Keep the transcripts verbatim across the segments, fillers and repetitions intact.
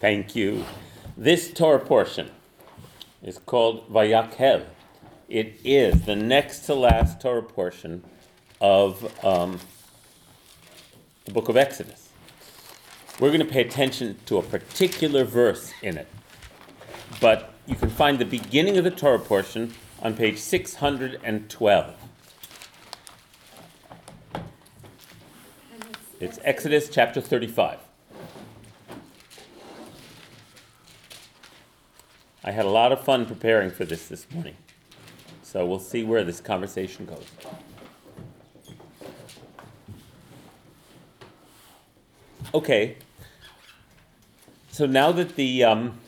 Thank you. This Torah portion is called Vayakhel. It is the next to last Torah portion of um, the book of Exodus. We're going to pay attention to a particular verse in it, but you can find the beginning of the Torah portion on page six hundred twelve. It's Exodus chapter thirty-five. I had a lot of fun preparing for this this morning, so we'll see where this conversation goes. Okay, so now that the, um,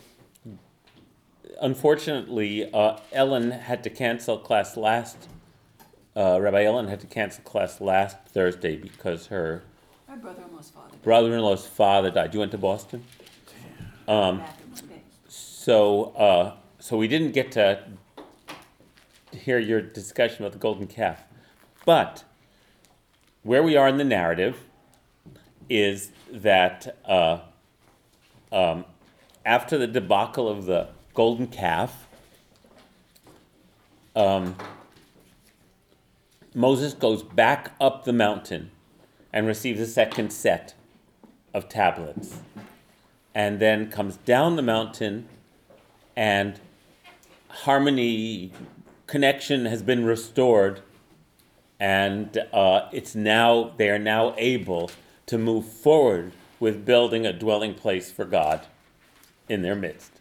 unfortunately, uh, Ellen had to cancel class last, uh, Rabbi Ellen had to cancel class last Thursday because her My brother-in-law's father brother-in-law's father died. You went to Boston? Um, so, uh, so we didn't get to hear your discussion about the golden calf, but where we are in the narrative is that uh, um, after the debacle of the golden calf, um, Moses goes back up the mountain and receives a second set of tablets, and then comes down the mountain, and harmony, connection has been restored, and uh, it's now they are now able to move forward with building a dwelling place for God in their midst.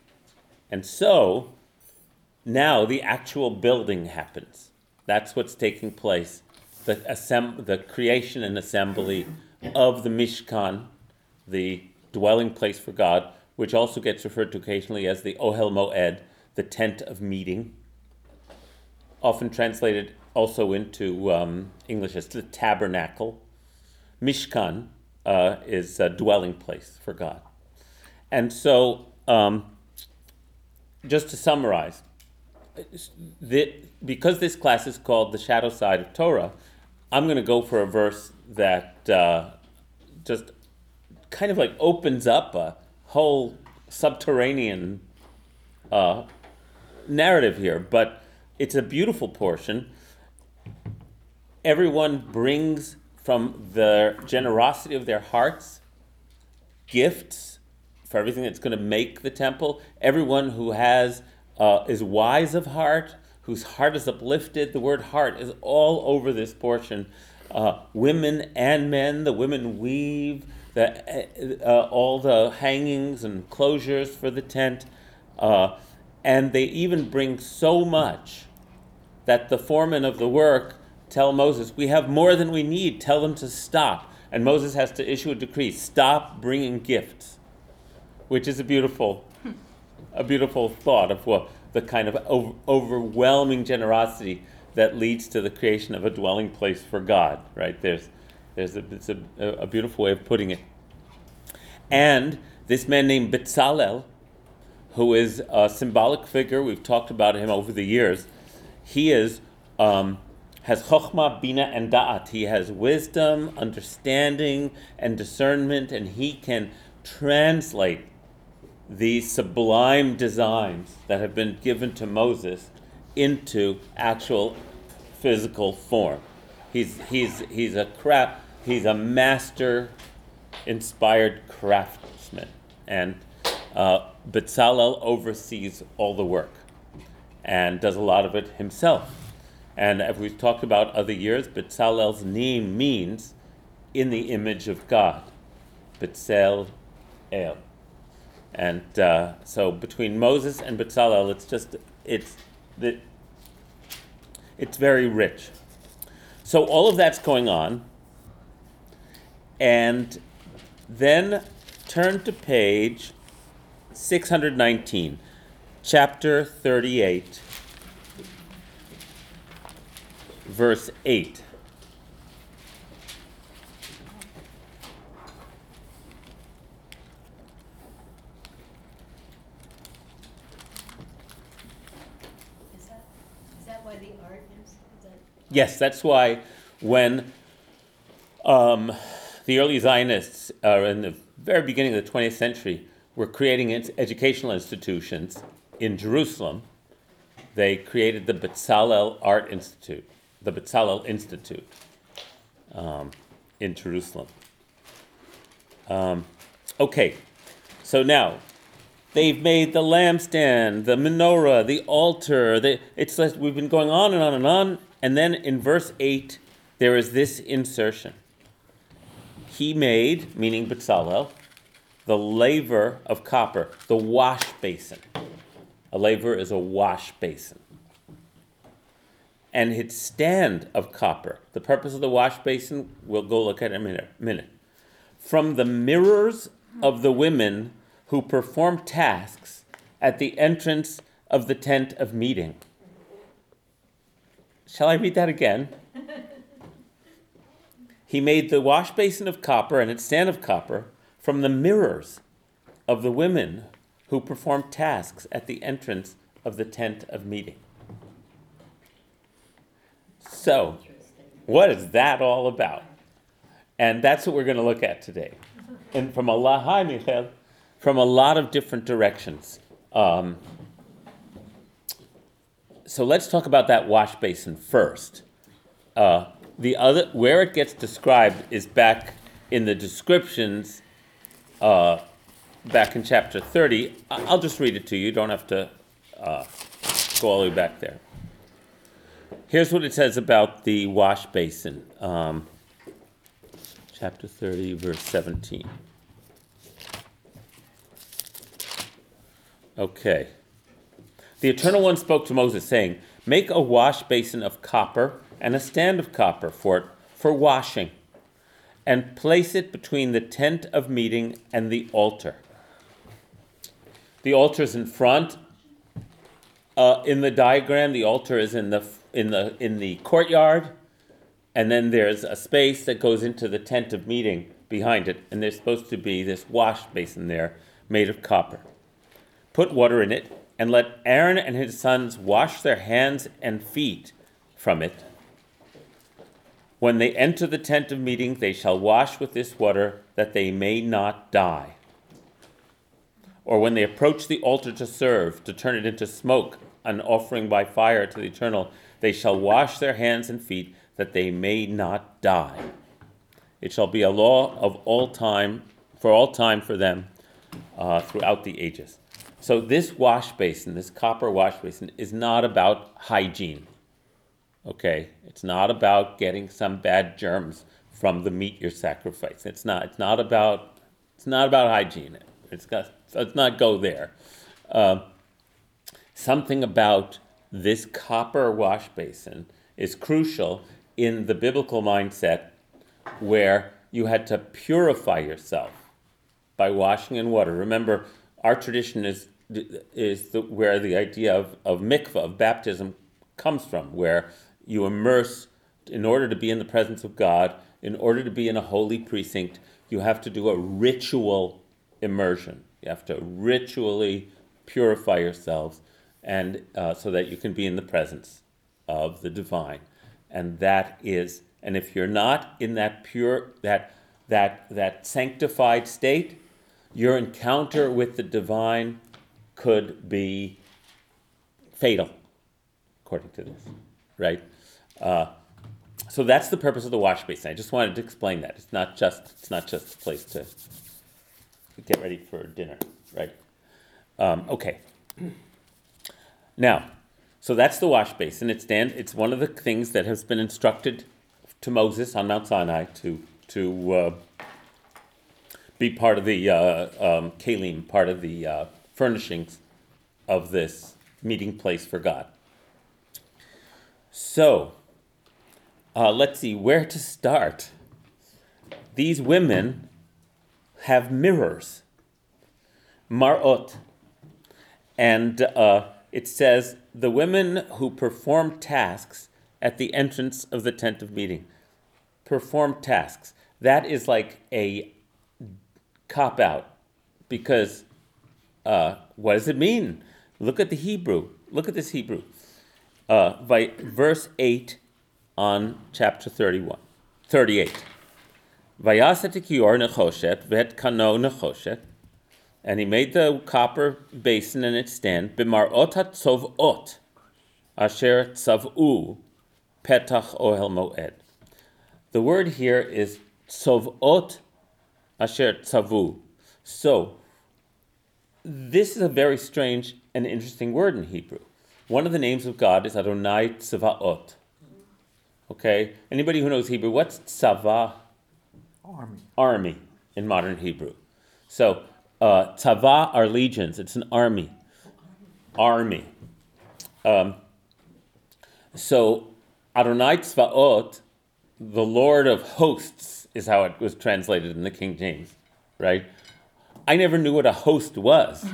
And so, now the actual building happens. That's what's taking place. The, assemb- the creation and assembly of the Mishkan, the dwelling place for God, which also gets referred to occasionally as the Ohel Moed, the tent of meeting, often translated also into um, English as the tabernacle. Mishkan uh, is a dwelling place for God. And so, um, just to summarize, the, because this class is called The Shadow Side of Torah, I'm going to go for a verse that uh, just kind of like opens up a whole subterranean uh, narrative here, but it's a beautiful portion. Everyone brings from the generosity of their hearts, gifts for everything that's going to make the temple. Everyone who has uh, is wise of heart, whose heart is uplifted. The word heart is all over this portion. Uh, women and men, the women weave, the, uh, all the hangings and closures for the tent. Uh, and they even bring so much that the foreman of the work tell Moses, we have more than we need. Tell them to stop. And Moses has to issue a decree. Stop bringing gifts, which is a beautiful, a beautiful thought of what the kind of over- overwhelming generosity that leads to the creation of a dwelling place for God, right? There's, there's a, it's a, a beautiful way of putting it. And this man named Betzalel, who is a symbolic figure, we've talked about him over the years, he is... Um, has chokhmah, bina, and da'at. He has wisdom, understanding, and discernment, and he can translate these sublime designs that have been given to Moses into actual physical form. He's he's he's a craft. He's a master-inspired craftsman, and uh, Betzalel oversees all the work and does a lot of it himself. And as we've talked about other years, Betzalel's name means in the image of God. Betzalel. And uh, so between Moses and Betzalel, it's just, it's the, it's very rich. So all of that's going on. And then turn to page six hundred nineteen, chapter thirty-eight. Verse eight. Is that, is that why the art is? Is that... Yes, that's why when um, the early Zionists, uh, in the very beginning of the twentieth century, were creating educational institutions in Jerusalem. They created the Betzalel Art Institute, the Betzalel Institute um, in Jerusalem. Um, okay, so now they've made the lampstand, the menorah, the altar. They, it's like we've been going on and on and on. And then in verse eight, there is this insertion. He made, meaning Betzalel, the laver of copper, the wash basin. A laver is a wash basin. And its stand of copper. The purpose of the wash basin, we'll go look at in a minute. From the mirrors of the women who perform tasks at the entrance of the tent of meeting. Shall I read that again? He made the wash basin of copper and its stand of copper from the mirrors of the women who perform tasks at the entrance of the tent of meeting. So, what is that all about? And that's what we're going to look at today. And from a lot, hi, Michael, from a lot of different directions. Um, so let's talk about that wash basin first. Uh, the other, where it gets described is back in the descriptions uh, back in chapter thirty. I'll just read it to you. You don't have to uh, go all the way back there. Here's what it says about the wash basin. Um, chapter thirty, verse seventeen. Okay. The Eternal One spoke to Moses, saying, "Make a wash basin of copper and a stand of copper for it, for washing, and place it between the tent of meeting and the altar." The altar is in front. Uh, in the diagram, the altar is in the in the in the courtyard, and then there's a space that goes into the tent of meeting behind it, and there's supposed to be this wash basin there made of copper. Put water in it, and let Aaron and his sons wash their hands and feet from it. When they enter the tent of meeting, they shall wash with this water, that they may not die. Or when they approach the altar to serve, to turn it into smoke, an offering by fire to the Eternal, they shall wash their hands and feet, that they may not die. It shall be a law of all time, for all time for them, uh, throughout the ages. So this wash basin, this copper wash basin, is not about hygiene. Okay, it's not about getting some bad germs from the meat you're sacrificing. It's not. It's not about. It's not about hygiene. It's got. Let's not go there. Uh, something about this copper wash basin is crucial in the biblical mindset, where you had to purify yourself by washing in water. Remember, our tradition is is the, where the idea of, of mikveh, of baptism, comes from, where you immerse in order to be in the presence of God, in order to be in a holy precinct. You have to do a ritual immersion. You have to ritually purify yourselves, and uh, so that you can be in the presence of the divine. And that is, and if you're not in that pure, that that that sanctified state, your encounter with the divine could be fatal, according to this, right? Uh, so that's the purpose of the wash basin. I just wanted to explain that. It's not just it's not just a place to get ready for dinner, right? Um, okay. Now, so that's the wash basin. It stand, it's one of the things that has been instructed to Moses on Mount Sinai to to uh, be part of the uh, um, kalim, part of the uh, furnishings of this meeting place for God. So, uh, let's see where to start. These women have mirrors, mar'ot, and uh, it says the women who perform tasks at the entrance of the tent of meeting. Perform tasks. That is like a cop out, because uh, what does it mean? Look at the Hebrew. Look at this Hebrew. Uh, by verse eight on chapter thirty-one, thirty-eight. Vayasat ki or nechoshet, vet kano nechoshet, and he made the copper basin and its stand, b'marot hatzov'ot, asher tzav'u, petach ohel moed. The word here is tzov'ot, asher tzav'u. So, this is a very strange and interesting word in Hebrew. One of the names of God is Adonai Tzava'ot. Okay? Anybody who knows Hebrew, what's tzava? Army. Army in modern Hebrew. So, uh, tzava are legions. It's an army. Army. Um, so, Adonai Tzava'ot, the Lord of hosts, is how it was translated in the King James, right? I never knew what a host was,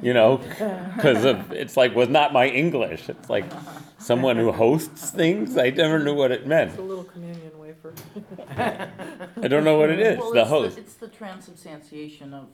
you know, because it's like, was not my English. It's like someone who hosts things. I never knew what it meant. It's a little communion wafer. I don't know what it is, well, the host. The, it's the transubstantiation of...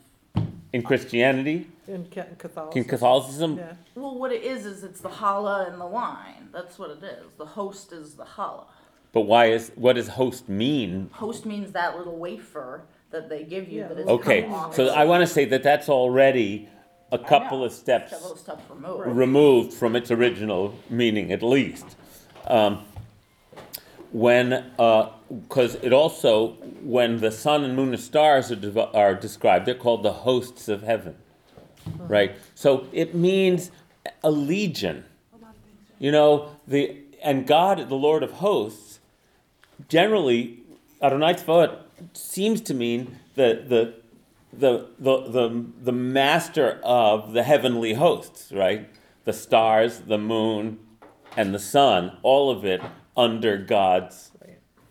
In Christianity? In Catholicism. In Catholicism? Yeah. Well, what it is, is it's the challah and the wine. That's what it is. The host is the challah. But why is, what does host mean? Host means that little wafer that they give you, yeah, that is okay. Off. So I want to say that that's already a couple of steps, couple of steps removed. removed from its original meaning, at least. Um, when, because uh, it also, when the sun and moon and stars are, de- are described, they're called the hosts of heaven, uh-huh. right? So it means a legion. You know, the and God, the Lord of hosts, generally, Adonai Tzava'ot, seems to mean the the the the the the master of the heavenly hosts, right? The stars, the moon, and the sun, all of it under God's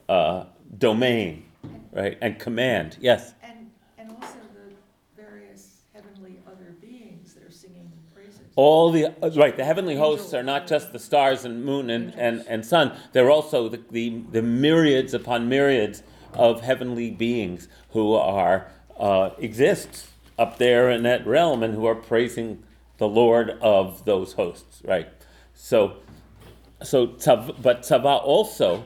uh, domain, right? And command. Yes. And and also the various heavenly other beings that are singing praises. All the right, the heavenly hosts are not just the stars and moon and, and, and sun. They're also the, the, the myriads upon myriads of heavenly beings who are uh, exist up there in that realm and who are praising the Lord of those hosts, right? So, so tzav, but tzava also,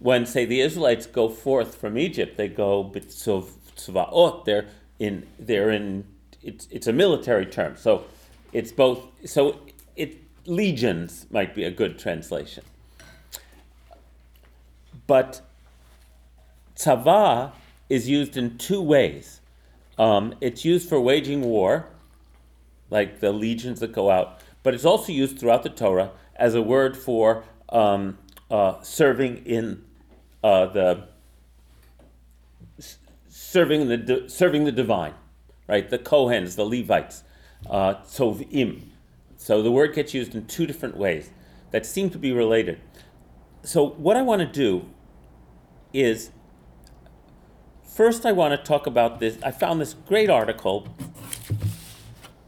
when say the Israelites go forth from Egypt, they go b'tzavaot. They're in, they're in. It's it's a military term, so it's both. So it legions might be a good translation, but. Tzava is used in two ways. Um, it's used for waging war, like the legions that go out, but it's also used throughout the Torah as a word for um, uh, serving in uh, the serving the serving the divine, right? The Kohens, the Levites, uh, tzovim. So the word gets used in two different ways that seem to be related. So what I want to do is. First, I want to talk about this. I found this great article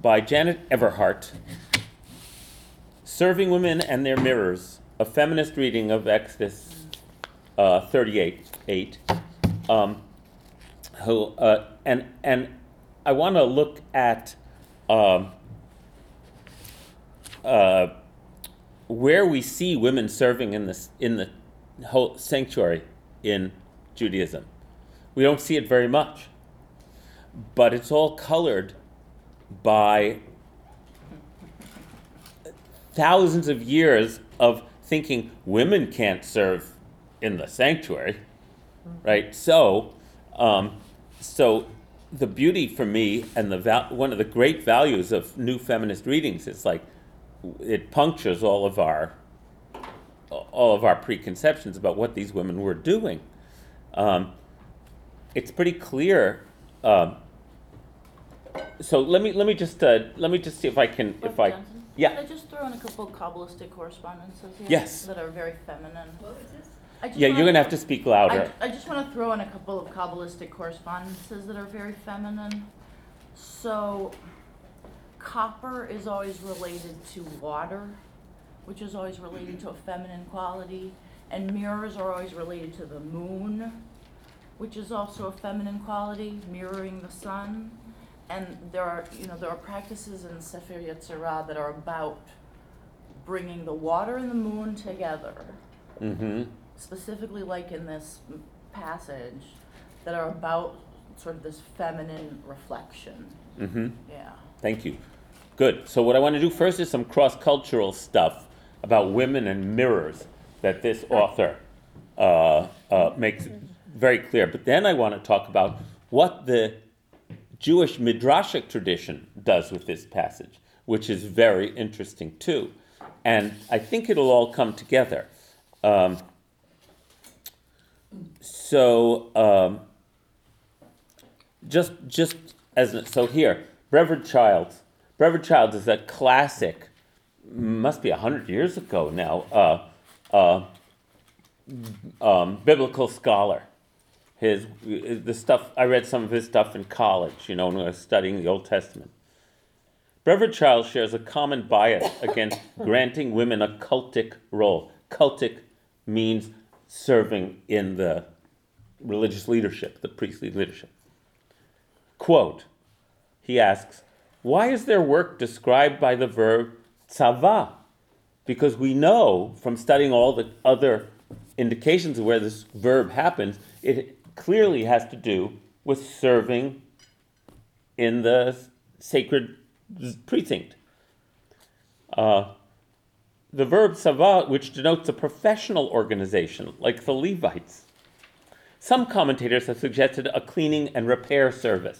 by Janet Everhart, Serving Women and Their Mirrors, a feminist reading of Exodus uh, thirty-eight eight. Um, who, uh, and, and I want to look at um, uh, where we see women serving in, this, in the whole sanctuary in Judaism. We don't see it very much, but it's all colored by thousands of years of thinking women can't serve in the sanctuary, right? So, um, so the beauty for me and the val- one of the great values of new feminist readings is like it punctures all of our all of our preconceptions about what these women were doing. Um, It's pretty clear. Um, so let me let me just uh, let me just see if I can Bob if I Johnson, yeah. Could I just throw in a couple of Kabbalistic correspondences here yes. that are very feminine. What was this? I just yeah, you're gonna to, have to speak louder. I, I just want to throw in a couple of Kabbalistic correspondences that are very feminine. So, copper is always related to water, which is always related to a feminine quality, and mirrors are always related to the moon, which is also a feminine quality, mirroring the sun. And there are, you know, there are practices in Sefer Yetzirah that are about bringing the water and the moon together, mm-hmm. specifically like in this passage, that are about sort of this feminine reflection. Mm-hmm. Yeah. Thank you. Good. So what I want to do first is some cross-cultural stuff about women and mirrors that this author uh, uh, makes very clear. But then I want to talk about what the Jewish midrashic tradition does with this passage, which is very interesting too. And I think it'll all come together. Um, so um, just just as so here, Brevard Childs. Brevard Childs is a classic, must be a hundred years ago now, uh, uh, um, biblical scholar. His the stuff I read some of his stuff in college, you know, when I was studying the Old Testament. Brevard Childs shares a common bias against granting women a cultic role. Cultic means serving in the religious leadership, the priestly leadership. Quote, he asks, why is their work described by the verb tzava? Because we know from studying all the other indications of where this verb happens, it clearly has to do with serving in the sacred precinct. Uh, the verb tzava, which denotes a professional organization, like the Levites. Some commentators have suggested a cleaning and repair service.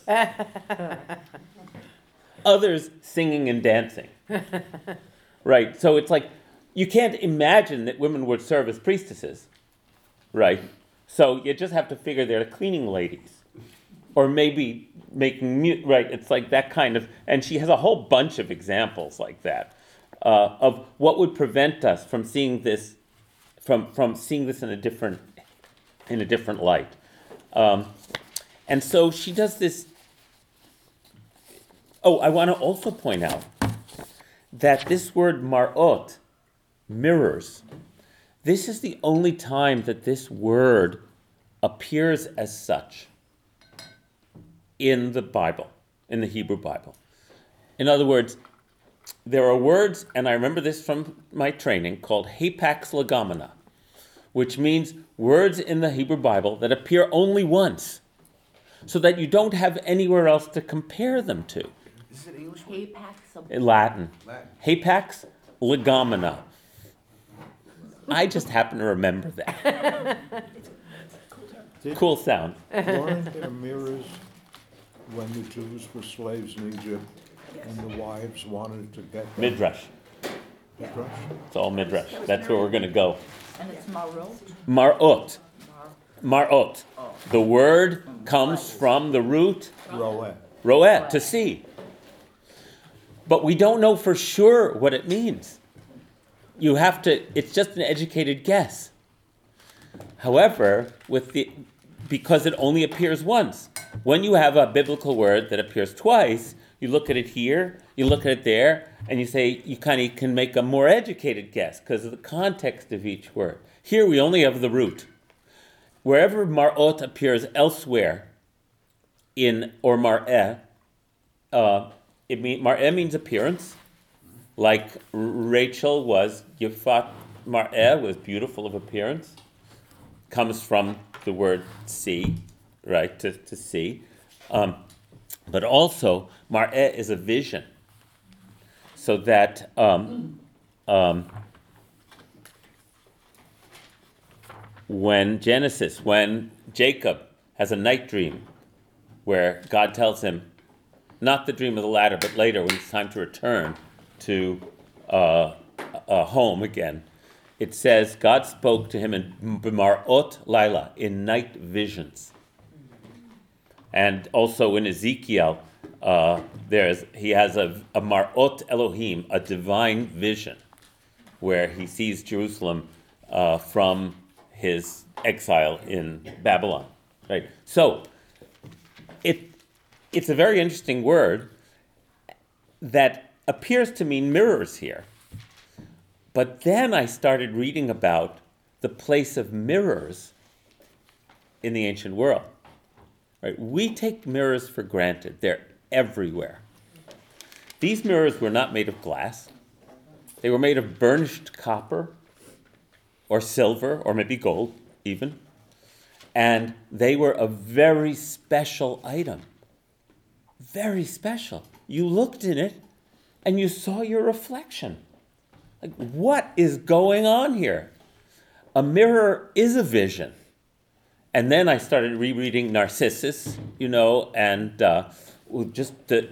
Others singing and dancing. Right, so it's like, you can't imagine that women would serve as priestesses, right? So you just have to figure they're cleaning ladies. Or maybe making mute, right? It's like that kind of, and she has a whole bunch of examples like that uh, of what would prevent us from seeing this, from from seeing this in a different, in a different light. Um, and so she does this. Oh, I want to also point out that this word mar'ot, mirrors, this is the only time that this word appears as such in the Bible, in the Hebrew Bible. In other words, there are words, and I remember this from my training, called hapax legomena, which means words in the Hebrew Bible that appear only once, so that you don't have anywhere else to compare them to. Is it English? Hapax. In Latin. Latin. Hapax legomena. I just happen to remember that. Did, cool sound. Weren't there mirrors when the Jews were slaves in Egypt and the wives wanted to get them? Midrash. Midrash? It's all Midrash. That's where we're going to go. And it's Marot? Marot. Marot. The word comes from the root Roeh. Roeh, to see. But we don't know for sure what it means. You have to, it's just an educated guess. However, with the because it only appears once. When you have a biblical word that appears twice, you look at it here, you look at it there, and you say, you kind of can make a more educated guess because of the context of each word. Here we only have the root. Wherever mar'ot appears elsewhere in, or mar'eh, uh, it mean, mar'eh means appearance. Like Rachel was, Yifat Mar'eh was beautiful of appearance. Comes from the word see, right, to, to see. Um, but also, Mar'eh is a vision. So that, um, um, when Genesis, when Jacob has a night dream where God tells him, not the dream of the ladder, but later when it's time to return, to uh, uh, home again. It says, God spoke to him in Mar'ot Laila, in night visions. And also in Ezekiel, uh, there's he has a, a Mar'ot Elohim, a divine vision, where he sees Jerusalem uh, from his exile in Babylon. Right. So, it it's a very interesting word that appears to mean mirrors here. But then I started reading about the place of mirrors in the ancient world. Right? We take mirrors for granted. They're everywhere. These mirrors were not made of glass. They were made of burnished copper or silver or maybe gold even. And they were a very special item. Very special. You looked in it and you saw your reflection. Like, what is going on here? A mirror is a vision. And then I started rereading Narcissus, you know, and uh, just the...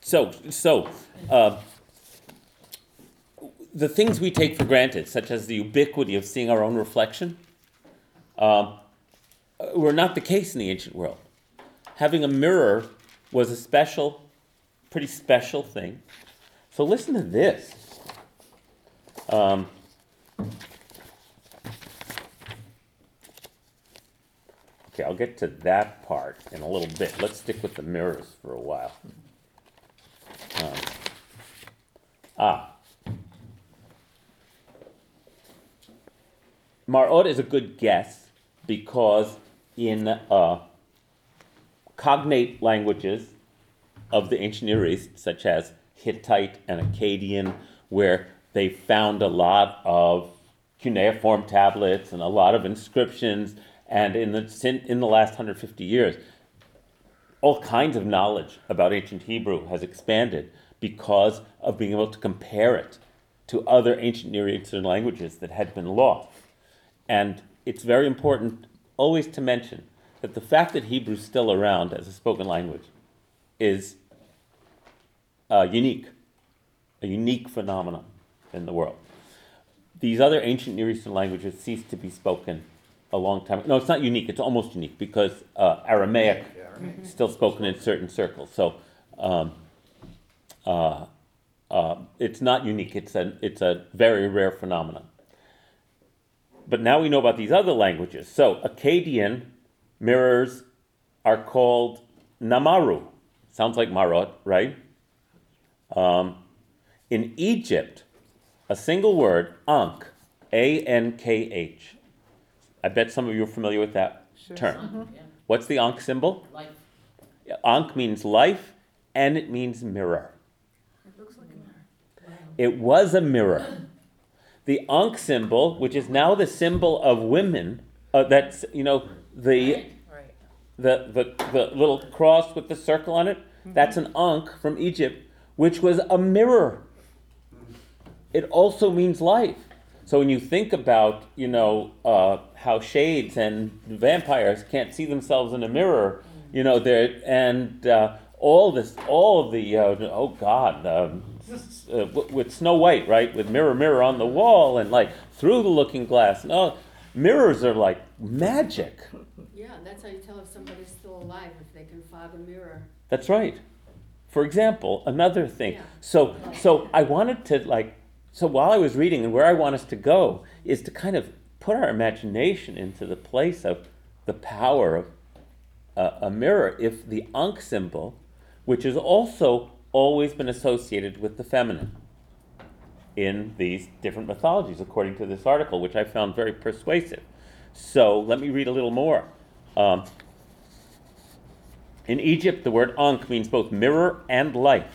So, so uh, the things we take for granted, such as the ubiquity of seeing our own reflection, uh, were not the case in the ancient world. Having a mirror was a special, pretty special thing. So listen to this. Um, okay, I'll get to that part in a little bit. Let's stick with the mirrors for a while. Um, ah. Mar'ot is a good guess because in uh, cognate languages of the ancient Near East, such as Hittite and Akkadian, where they found a lot of cuneiform tablets and a lot of inscriptions, and in the in the last one hundred fifty years, all kinds of knowledge about ancient Hebrew has expanded because of being able to compare it to other ancient Near Eastern languages that had been lost. And it's very important always to mention that the fact that Hebrew is still around as a spoken language is uh, unique, a unique phenomenon in the world. These other ancient Near Eastern languages ceased to be spoken a long time. No, it's not unique. It's almost unique because uh, Aramaic... Mm-hmm. Still spoken in certain circles, so um, uh, uh, it's not unique. It's a it's a very rare phenomenon. But now we know about these other languages. So Akkadian mirrors are called namaru. Sounds like marot, right? Um, in Egypt, a single word, ankh, A N K H. I bet some of you are familiar with that sure. term. Mm-hmm. Yeah. What's the Ankh symbol? Life. Ankh means life, and it means mirror. It looks like a mirror. Wow. It was a mirror. The Ankh symbol, which is now the symbol of women, uh, that's, you know, the, right. Right. the the the little cross with the circle on it, mm-hmm. that's an Ankh from Egypt, which was a mirror. It also means life. So when you think about, you know, uh, how shades and vampires can't see themselves in a mirror, you know, there and uh, all this, all of the, uh, oh God, um, uh, with Snow White, right, with mirror, mirror on the wall, and like through the looking glass, and all mirrors are like magic. Yeah, that's how you tell if somebody's still alive, if they can fog a mirror. That's right. For example, another thing. Yeah. So, so I wanted to like. So while I was reading, and where I want us to go is to kind of put our imagination into the place of the power of uh, a mirror. If the Ankh symbol, which has also always been associated with the feminine in these different mythologies, according to this article, which I found very persuasive. So let me read a little more. Um, in Egypt, the word Ankh means both mirror and life.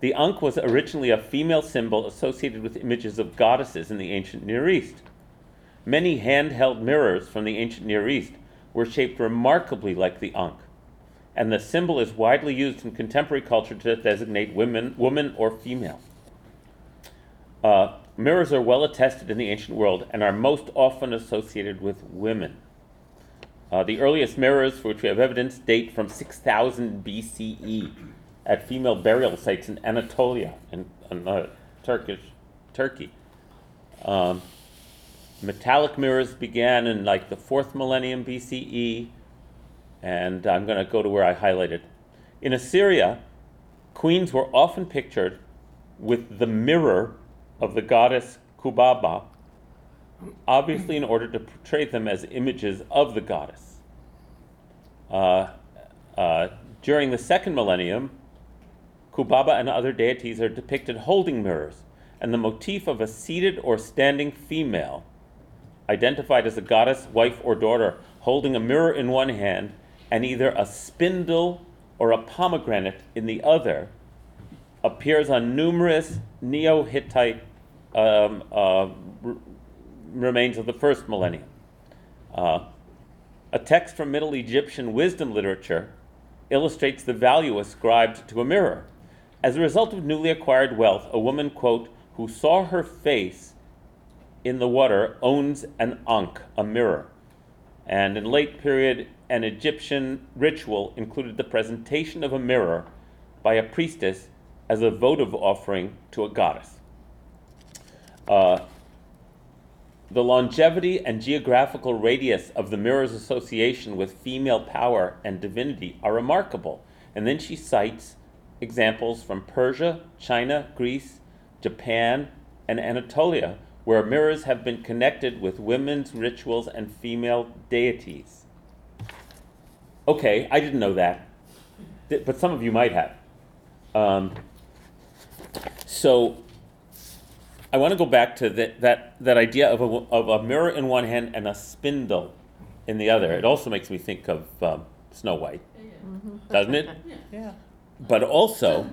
The Ankh was originally a female symbol associated with images of goddesses in the ancient Near East. Many handheld mirrors from the ancient Near East were shaped remarkably like the Ankh, and the symbol is widely used in contemporary culture to designate women, woman or female. Uh, mirrors are well attested in the ancient world and are most often associated with women. Uh, the earliest mirrors for which we have evidence date from six thousand B C E. At female burial sites in Anatolia and uh, Turkish Turkey. Um, metallic mirrors began in like the fourth millennium B C E, and I'm going to go to where I highlighted. In Assyria, queens were often pictured with the mirror of the goddess Kubaba, obviously in order to portray them as images of the goddess. Uh, uh, during the second millennium, Kubaba and other deities are depicted holding mirrors, and the motif of a seated or standing female, identified as a goddess, wife, or daughter, holding a mirror in one hand and either a spindle or a pomegranate in the other, appears on numerous Neo-Hittite um, uh, r- remains of the first millennium. Uh, A text from Middle Egyptian wisdom literature illustrates the value ascribed to a mirror. As a result of newly acquired wealth, a woman, quote, who saw her face in the water owns an ankh, a mirror. And in late period, an Egyptian ritual included the presentation of a mirror by a priestess as a votive offering to a goddess. Uh, the longevity and geographical radius of the mirror's association with female power and divinity are remarkable. And then she cites examples from Persia, China, Greece, Japan, and Anatolia, where mirrors have been connected with women's rituals and female deities. Okay, I didn't know that, but some of you might have. Um, so I want to go back to the, that that idea of a, of a mirror in one hand and a spindle in the other. It also makes me think of um, Snow White, yeah. Mm-hmm. Doesn't it? Yeah. But also...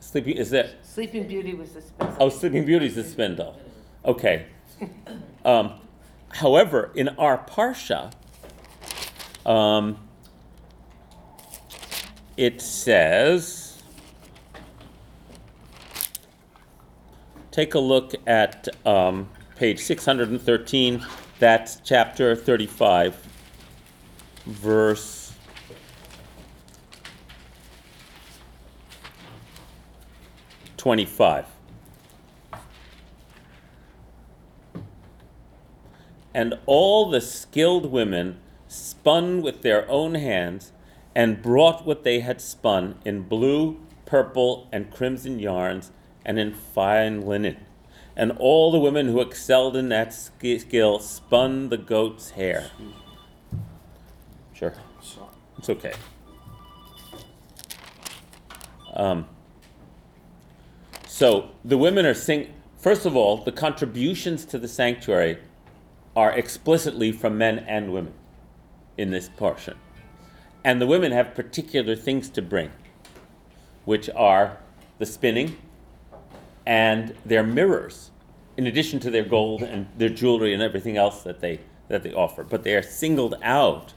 Sleeping is that Sleeping Beauty was the spindle. Oh, Sleeping Beauty is the spindle. Okay. Um, however, in our parsha, um, it says, take a look at um, page six hundred thirteen. That's chapter thirty-five, verse. twenty-five. And all the skilled women spun with their own hands and brought what they had spun in blue, purple, and crimson yarns and in fine linen. And all the women who excelled in that skill spun the goat's hair. Sure. It's okay. Um... So the women are sing. First of all, the contributions to the sanctuary are explicitly from men and women in this portion. And the women have particular things to bring, which are the spinning and their mirrors, in addition to their gold and their jewelry and everything else that they that they offer. But they are singled out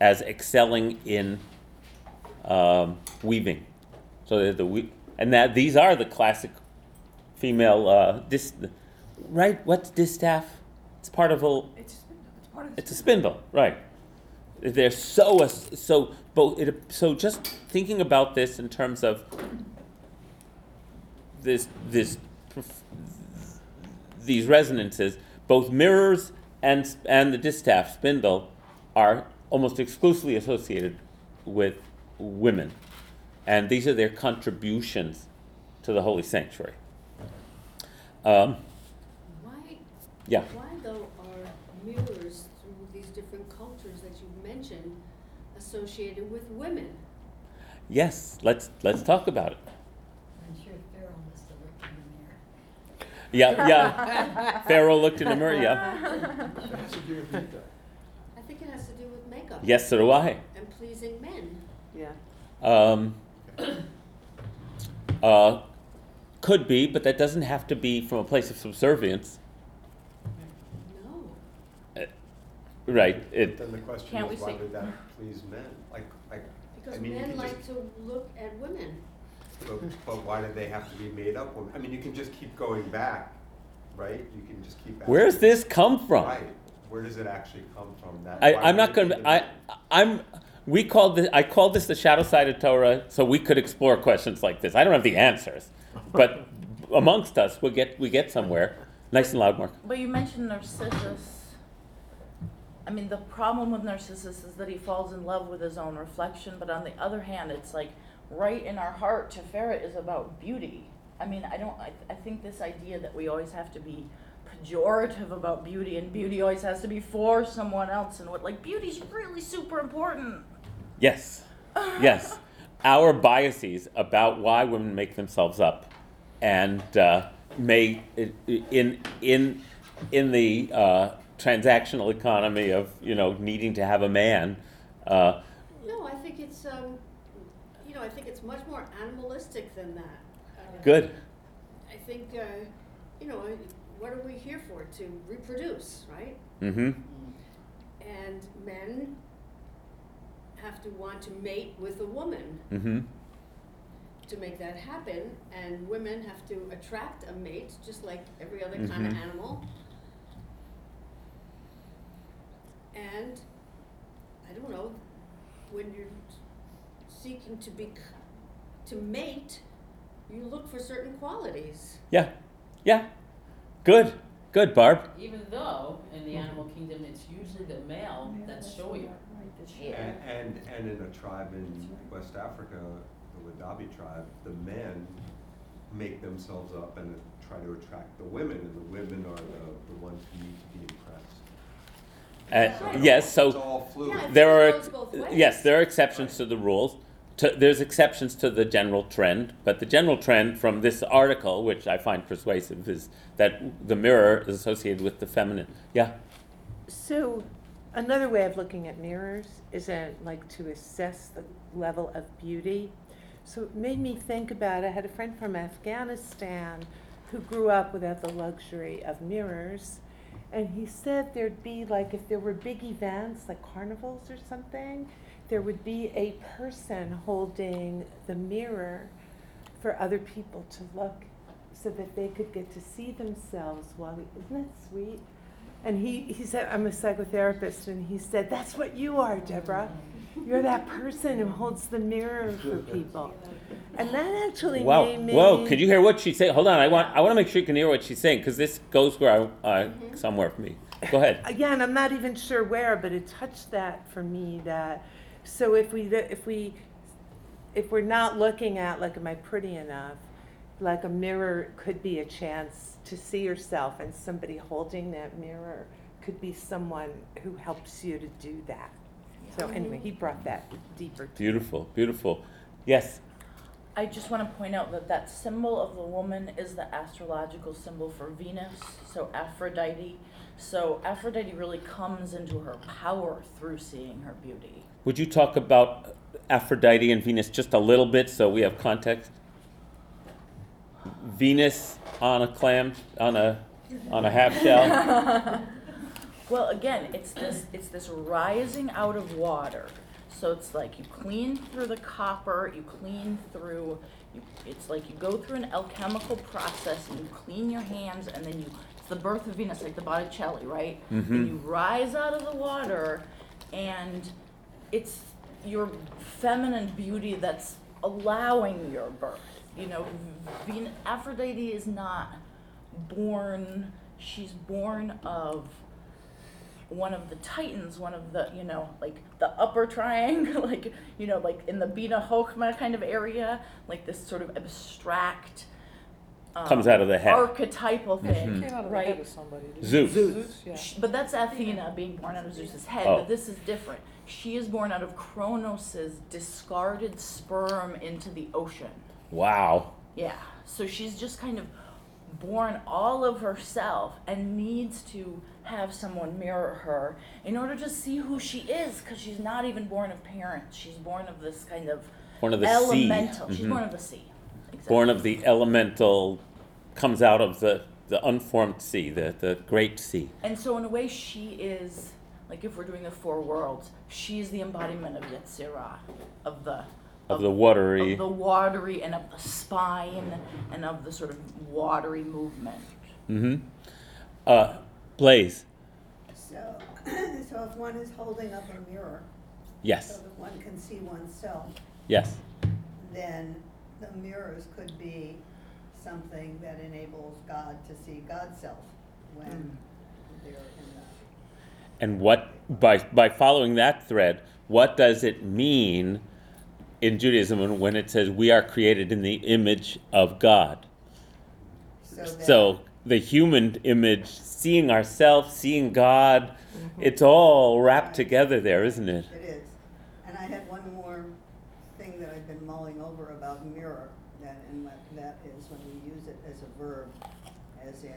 as excelling in um, weaving. So they're the we- And that these are the classic female uh, dis, right? What's distaff? It's part of a. It's a spindle. It's, part of the it's spindle. a spindle, right? They're so so both. It, so just thinking about this in terms of this this these resonances, both mirrors and and the distaff spindle are almost exclusively associated with women. And these are their contributions to the holy sanctuary. Um, why? Yeah. Why though are mirrors through these different cultures that you mentioned associated with women? Yes, let's let's talk about it. I'm sure Pharaoh must have looked in the mirror. Yeah, yeah. Pharaoh looked in the mirror. Yeah. It has to do with makeup. I think it has to do with makeup. Yes, so do I. And pleasing men. Yeah. Um, Uh, could be, but that doesn't have to be from a place of subservience. No. Uh, right. It, then the question Can't is, why would that please men? Like, like because I mean, men like just, to look at women. But, but why do they have to be made up women? I mean, you can just keep going back, right? You can just keep. Asking. Where's this come from? Right. Where does it actually come from? That I, I'm not going to. I I'm. We called this, I called this the shadow side of Torah, so we could explore questions like this. I don't have the answers, but amongst us, we we'll get we get somewhere. Nice and loud, Mark. But you mentioned Narcissus. I mean, the problem with Narcissus is that he falls in love with his own reflection, but on the other hand, it's like right in our heart, Tiferet is about beauty. I mean, I don't. I, I think this idea that we always have to be pejorative about beauty, and beauty always has to be for someone else, and what like beauty's really super important. Yes, yes. Our biases about why women make themselves up, and uh, may in in in the uh, transactional economy of you know needing to have a man. Uh, no, I think it's um, you know I think it's much more animalistic than that. Uh, good. I think uh, you know what are we here for? To reproduce, right? Mm-hmm. and men have to want to mate with a woman mm-hmm. to make that happen, and women have to attract a mate just like every other mm-hmm. kind of animal. And I don't know, when you're seeking to be to mate, you look for certain qualities. Yeah, yeah, good. Good, Barb. Even though in the animal kingdom, it's usually the male that's showier. And, and and in a tribe in West Africa, the Wadabi tribe, the men make themselves up and try to attract the women, and the women are the, the ones who need to be impressed. Uh, so yes, so it's all fluid. Yeah, there are yes, there are exceptions right. to the rules. To, there's exceptions to the general trend, but the general trend from this article, which I find persuasive, is that the mirror is associated with the feminine. Yeah? So another way of looking at mirrors is that, like, to assess the level of beauty. So it made me think about, I had a friend from Afghanistan who grew up without the luxury of mirrors, and he said there'd be, like, if there were big events, like carnivals or something, there would be a person holding the mirror for other people to look so that they could get to see themselves while we, isn't that sweet? And he, he said, I'm a psychotherapist, and he said, that's what you are, Deborah. You're that person who holds the mirror for people. And that actually wow. made me... Whoa, could you hear what she's saying? Hold on, I want I want to make sure you can hear what she's saying, because this goes where I, uh, mm-hmm. somewhere for me. Go ahead. Yeah, and I'm not even sure where, but it touched that for me, that... So if we if we if we're not looking at, like, am I pretty enough? Like, a mirror could be a chance to see yourself, and somebody holding that mirror could be someone who helps you to do that. So anyway, he brought that deeper. Beautiful, beautiful. Yes. I just want to point out that that symbol of the woman is the astrological symbol for Venus, so Aphrodite. So Aphrodite really comes into her power through seeing her beauty. Would you talk about Aphrodite and Venus just a little bit so we have context? Venus on a clam, on a on a half shell. Well, again, it's this it's this rising out of water. So it's like you clean through the copper, you clean through, you, it's like you go through an alchemical process and you clean your hands, and then you, it's the birth of Venus, like the Botticelli, right? Mm-hmm. And you rise out of the water, and it's your feminine beauty that's allowing your birth. You know, Venus, Aphrodite is not born, she's born of... one of the titans, one of the, you know, like the upper triangle, like, you know, like in the Bina Chokhmah kind of area, like this sort of abstract um, comes out of the head archetypal thing, mm-hmm. came out of right? the head of somebody. Zeus. Zeus. Zeus yeah. she, but that's Athena being born out of Zeus's head, oh. but this is different. She is born out of Kronos's discarded sperm into the ocean. Wow. Yeah. So she's just kind of born all of herself and needs to have someone mirror her in order to see who she is, because she's not even born of parents. She's born of this kind of, born of the elemental. Sea. She's mm-hmm. born of the sea. Exactly. Born of the elemental, comes out of the, the unformed sea, the, the great sea. And so in a way she is, like if we're doing the four worlds, she is the embodiment of Yetzirah, of the... Of, of the watery. Of the watery and of the spine and of the sort of watery movement. Mm-hmm. Uh, Blaze. So, so if one is holding up a mirror, yes. so that one can see oneself, yes. then the mirrors could be something that enables God to see God's self when mm. they're in that. And what, by by following that thread, what does it mean in Judaism when it says we are created in the image of God? So, so the human image, seeing ourselves, seeing God, mm-hmm. it's all wrapped right. together there, isn't it? It is. And I had one more thing that I've been mulling over about mirror, that, and that is when we use it as a verb, as in,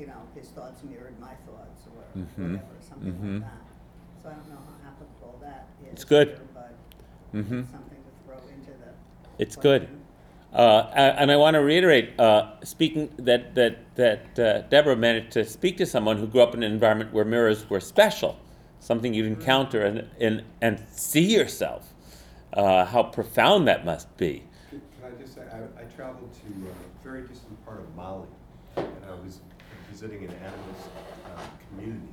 you know, his thoughts mirrored my thoughts, or mm-hmm. whatever, something mm-hmm. like that. So I don't know how applicable that is. It's good. Here, but Mm-hmm. something to throw into the it's question. Good. Uh, and I want to reiterate, uh, speaking that that that uh, Deborah managed to speak to someone who grew up in an environment where mirrors were special. something you'd encounter and and, and see yourself, uh, how profound that must be. Can I just say, I, I traveled to a very distant part of Mali, and I was visiting an animalist uh, community,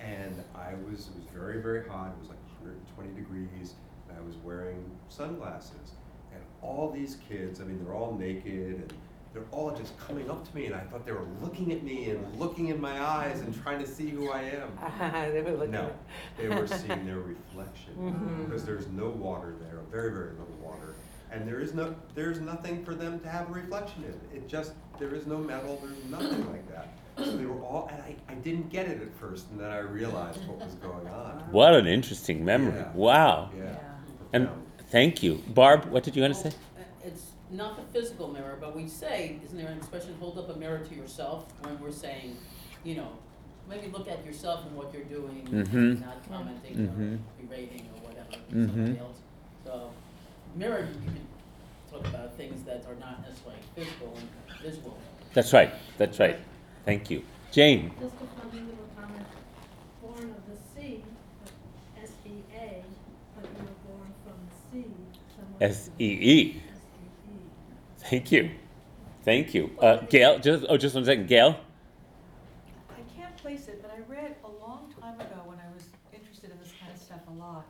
and I was, it was very, very hot, it was like one hundred twenty degrees, and I was wearing sunglasses, and all these kids, I mean, they're all naked, and they're all just coming up to me, and I thought they were looking at me and looking in my eyes and trying to see who I am. Uh, they were looking. No, they were seeing their reflection, mm-hmm. because there's no water there, very, very little water, and there is no, there's nothing for them to have a reflection in. It just, there is no metal, there's nothing like that. So they were all, and I, I didn't get it at first, and then I realized what was going on. What an interesting memory. Yeah. Wow. Yeah. Yeah. And thank you. Barb, what did you want to say? It's not the physical mirror, but we say, isn't there an expression, hold up a mirror to yourself, when we're saying, you know, maybe look at yourself and what you're doing, mm-hmm. not commenting mm-hmm. or berating or whatever, mm-hmm. somebody else. So mirror, you can talk about things that are not necessarily physical and visual. That's right. That's right. Thank you. Jane. Just a funny little comment. Born of the sea, S E A, but you were born from the sea. S E E. Thank you. Thank you. Uh, Gail, just, oh, just one second. Gail? I can't place it, but I read a long time ago when I was interested in this kind of stuff a lot,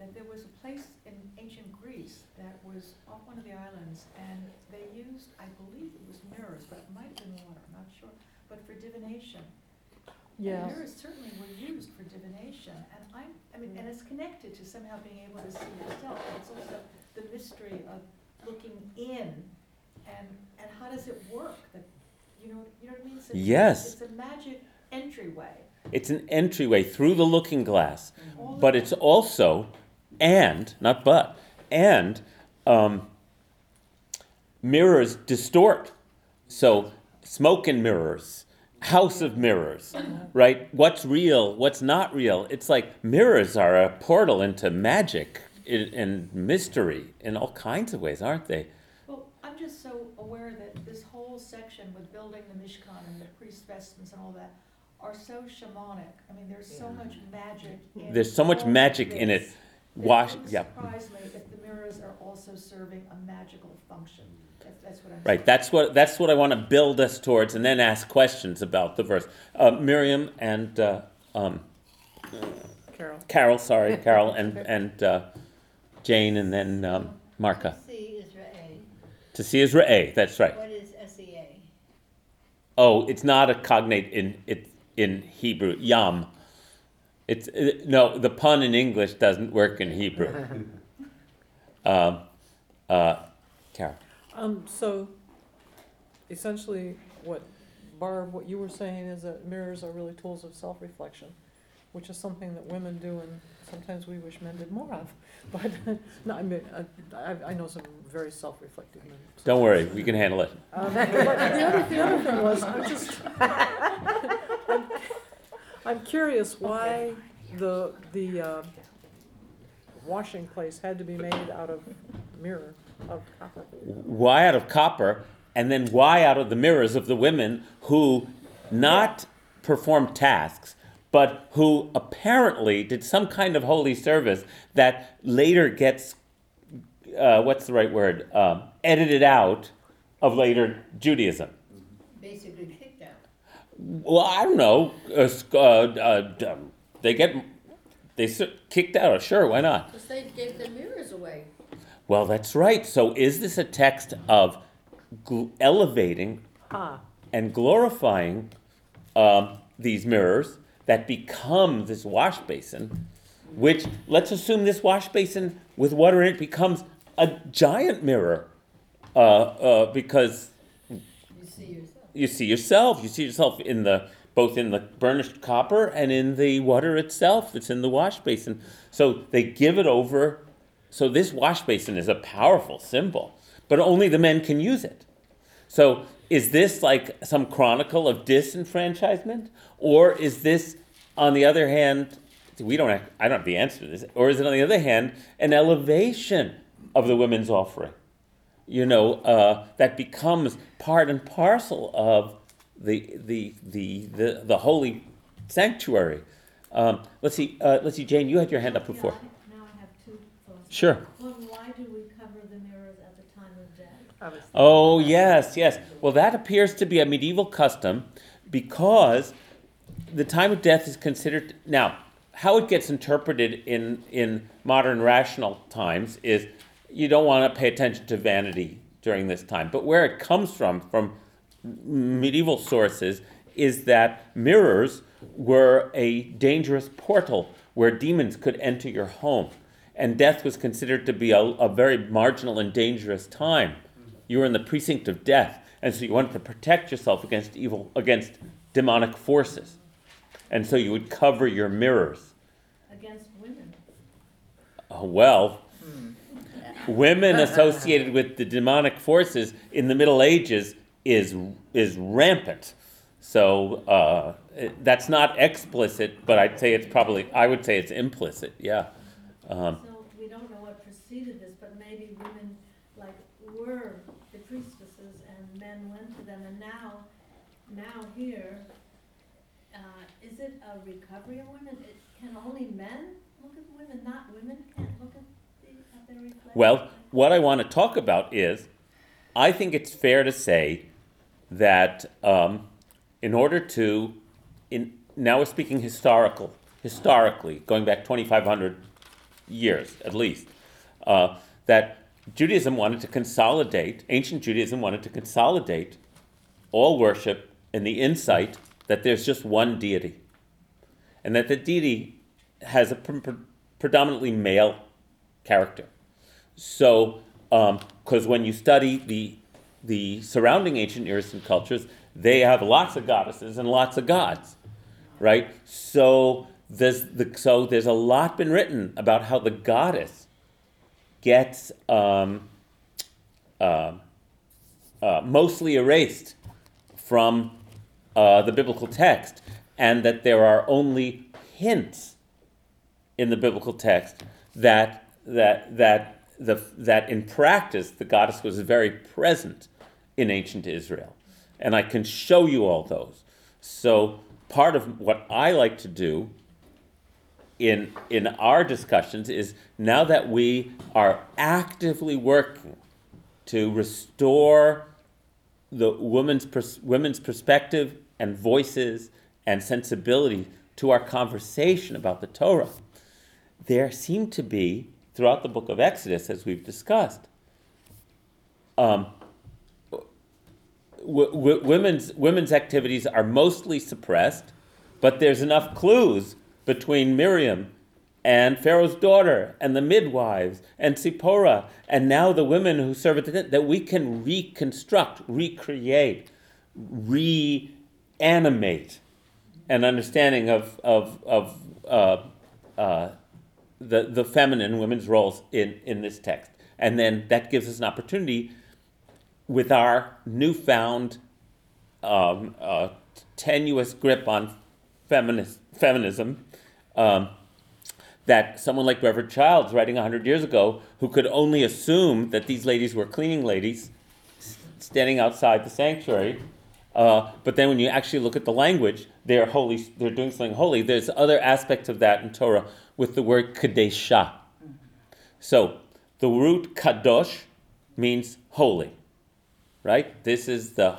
that there was a place in ancient Greece that was off one of the islands, and they used, I believe it was mirrors, but it might have been water, I'm not sure, but for divination. Yeah. And mirrors certainly were used for divination, and I'm, I mean, and it's connected to somehow being able to see yourself. It's also the mystery of looking in, and and how does it work? That, you know, you know what I mean? It's a, yes. It's a magic entryway. It's an entryway through the looking glass, mm-hmm. but it's also, and not but, and um, mirrors distort. So smoke and mirrors, house of mirrors, right? What's real? What's not real? It's like mirrors are a portal into magic and mystery in all kinds of ways, aren't they? Well, I'm just so aware that this whole section with building the Mishkan and the priest vestments and all that are so shamanic. I mean, there's so much magic in it. There's so much magic in it. Wash, yeah. It wouldn't surprise me if the mirrors are also serving a magical function. That, that's what I'm right. Saying. That's what that's what I want to build us towards, and then ask questions about the verse. Uh, Miriam and uh, um, Carol. Carol, sorry, Carol and and uh, Jane, and then um, Marka. To see is re'eh. To see is re'eh. That's right. What is S E A? Oh, it's not a cognate in it in Hebrew. Yam. It's it, no, the pun in English doesn't work in Hebrew. um, uh, Carol. Um, so, essentially, what Barb, what you were saying is that mirrors are really tools of self-reflection, which is something that women do, and sometimes we wish men did more of. But no, I mean, I, I know some very self-reflective men. Don't worry, we can handle it. Um, but the, other, the other thing was, I'm just. I'm, I'm curious why the the uh, washing place had to be made out of mirror, of copper. Why out of copper, and then why out of the mirrors of the women who not performed tasks, but who apparently did some kind of holy service that later gets, uh, what's the right word, um, edited out of later Judaism. Basically. Well, I don't know. Uh, uh, uh, they get they kicked out. Sure, why not? Because they gave the mirrors away. Well, that's right. So is this a text of gl- elevating ah. and glorifying um, these mirrors that become this wash basin, which, let's assume this wash basin with water in it becomes a giant mirror uh, uh, because... You see yourself. You see yourself. You see yourself in the both in the burnished copper and in the water itself that's in the wash basin. So they give it over. So this wash basin is a powerful symbol, but only the men can use it. So is this like some chronicle of disenfranchisement, or is this, on the other hand, we don't have, I don't have the answer to this, or is it on the other hand an elevation of the women's offering? You know, uh, that becomes part and parcel of the the the the, the holy sanctuary, Um, let's see, uh, let's see, Jane, you had your hand up before. Yeah, I, now I have two thoughts. Sure. Well, why do we cover the mirrors at the time of death? Oh, yes, yes. Well, that appears to be a medieval custom because the time of death is considered... Now, how it gets interpreted in, in modern rational times is you don't want to pay attention to vanity during this time. But where it comes from, from medieval sources, is that mirrors were a dangerous portal where demons could enter your home. And death was considered to be a, a very marginal and dangerous time. You were in the precinct of death, and so you wanted to protect yourself against evil, against demonic forces. And so you would cover your mirrors. Against women. Oh, well, women associated with the demonic forces in the Middle Ages is is rampant. So uh, that's not explicit, but I'd say it's probably, I would say it's implicit, yeah. Um, so we don't know what preceded this, but maybe women like were the priestesses and men went to them, and now, now here, uh, is it a recovery of women? It, can only men look at women, not women can't look at, the, at their reflection? Well, what I want to talk about is, I think it's fair to say that... Um, In order to, in now we're speaking historical, historically, going back twenty-five hundred years at least, uh, that Judaism wanted to consolidate, ancient Judaism wanted to consolidate all worship in the insight that there's just one deity, and that the deity has a pre- pre- predominantly male character. So, because um, when you study the the surrounding ancient Near Eastern cultures, they have lots of goddesses and lots of gods, right? So there's, the, so there's a lot been written about how the goddess gets um, uh, uh, mostly erased from uh, the biblical text, and that there are only hints in the biblical text that that that the that in practice the goddess was very present in ancient Israel. And I can show you all those. So part of what I like to do in, in our discussions is now that we are actively working to restore the women's pers- women's perspective and voices and sensibility to our conversation about the Torah, there seem to be, throughout the book of Exodus, as we've discussed, um, W- women's women's activities are mostly suppressed, but there's enough clues between Miriam and Pharaoh's daughter and the midwives and Zipporah and now the women who serve at the tent that we can reconstruct, recreate, reanimate an understanding of of of uh, uh, the the feminine women's roles in, in this text, and then that gives us an opportunity. With our newfound um, uh, tenuous grip on feminist, feminism, um, that someone like Brevard Childs, writing one hundred years ago, who could only assume that these ladies were cleaning ladies standing outside the sanctuary, uh, but then when you actually look at the language, they're holy. They're doing something holy. There's other aspects of that in Torah with the word kadesha. So the root kadosh means holy. Right? This is the,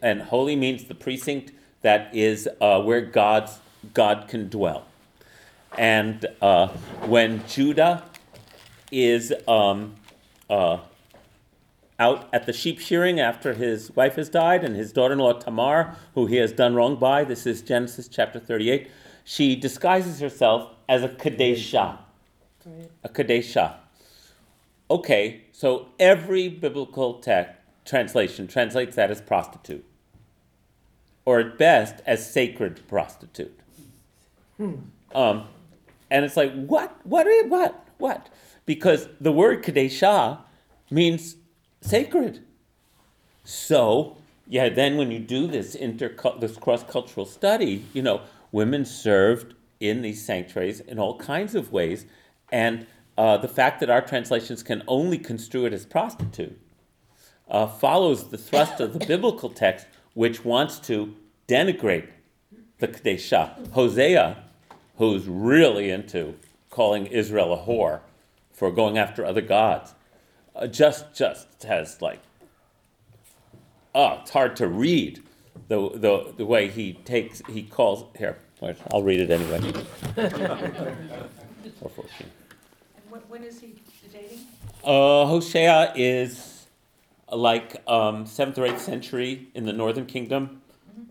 and holy means the precinct that is uh, where God's God can dwell. And uh, when Judah is um, uh, out at the sheep shearing after his wife has died and his daughter-in-law Tamar, who he has done wrong by, this is Genesis chapter thirty-eight, she disguises herself as a kadeshah. A kadeshah. Okay, so every biblical text translation translates that as prostitute, or at best as sacred prostitute. Hmm. Um, and it's like, what, what, what, what? Because the word kadeshah means sacred. So, yeah, then when you do this inter this cross-cultural study, you know, women served in these sanctuaries in all kinds of ways, and uh, the fact that our translations can only construe it as prostitute Uh, follows the thrust of the biblical text, which wants to denigrate the Kadeshah. Hosea, who's really into calling Israel a whore for going after other gods, uh, just just has like, oh, it's hard to read the the the way he takes he calls here. Wait, I'll read it anyway. four fourteen And what, when is he dating? Uh, Hosea is like um, seventh or eighth century in the Northern Kingdom,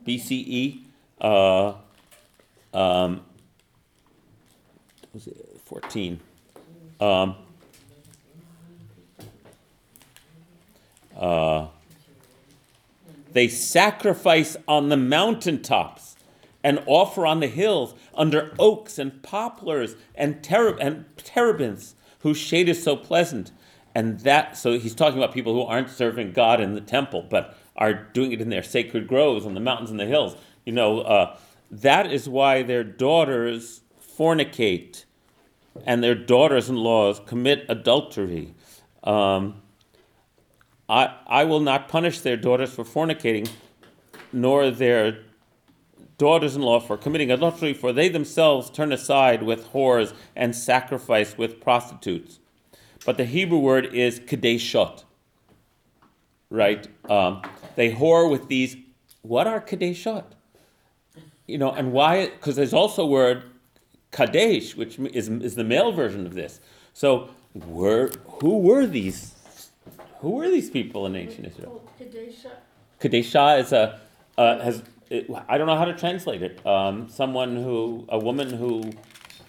B C E. Uh, um, was it fourteen? Um, uh, they sacrifice on the mountaintops and offer on the hills under oaks and poplars and, ter- and terebinths whose shade is so pleasant. And that, so he's talking about people who aren't serving God in the temple, but are doing it in their sacred groves on the mountains and the hills. You know, uh, that is why their daughters fornicate and their daughters-in-laws commit adultery. Um, I I will not punish their daughters for fornicating, nor their daughters-in-law for committing adultery, for they themselves turn aside with whores and sacrifice with prostitutes. But the Hebrew word is kadeshot, right? Um, they whore with these. What are kadeshot? You know, and why? Because there's also a word kadesh, which is is the male version of this. So were who were these? Who were these people in ancient Israel? Kadesha. Kadesha is a uh, has. It, I don't know how to translate it. Um, someone who, a woman who,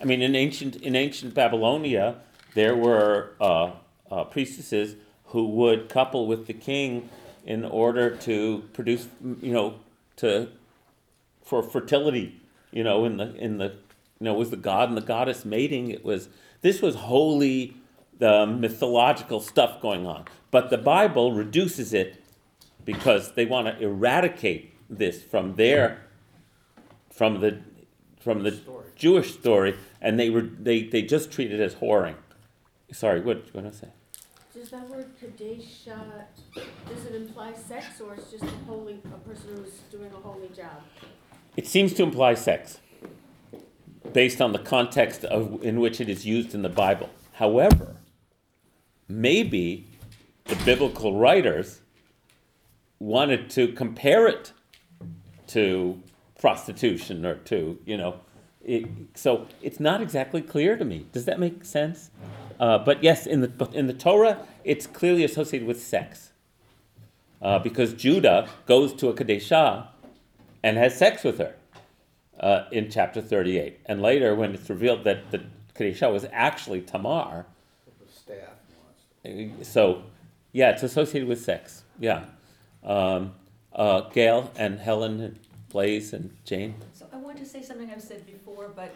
I mean, in ancient in ancient Babylonia, there were uh, uh, priestesses who would couple with the king in order to produce, you know, to for fertility. You know, in the in the, you know, it was the god and the goddess mating. It was this was holy, the mythological stuff going on. But the Bible reduces it because they want to eradicate this from their, from the, from the story. Jewish story, and they were they, they just treat it as whoring. Sorry, what did you want to say? Does that word kadesh, uh, does it imply sex, or it's just a holy a person who's doing a holy job? It seems to imply sex, based on the context of in which it is used in the Bible. However, maybe the biblical writers wanted to compare it to prostitution or to, you know, it, so it's not exactly clear to me. Does that make sense? Uh, but yes, in the in the Torah, it's clearly associated with sex, uh, because Judah goes to a kadeshah and has sex with her uh, in chapter thirty-eight, and later when it's revealed that the kadeshah was actually Tamar. So, yeah, it's associated with sex. Yeah. Um, uh, Gail and Helen and Blaze and Jane. So I want to say something I've said before, but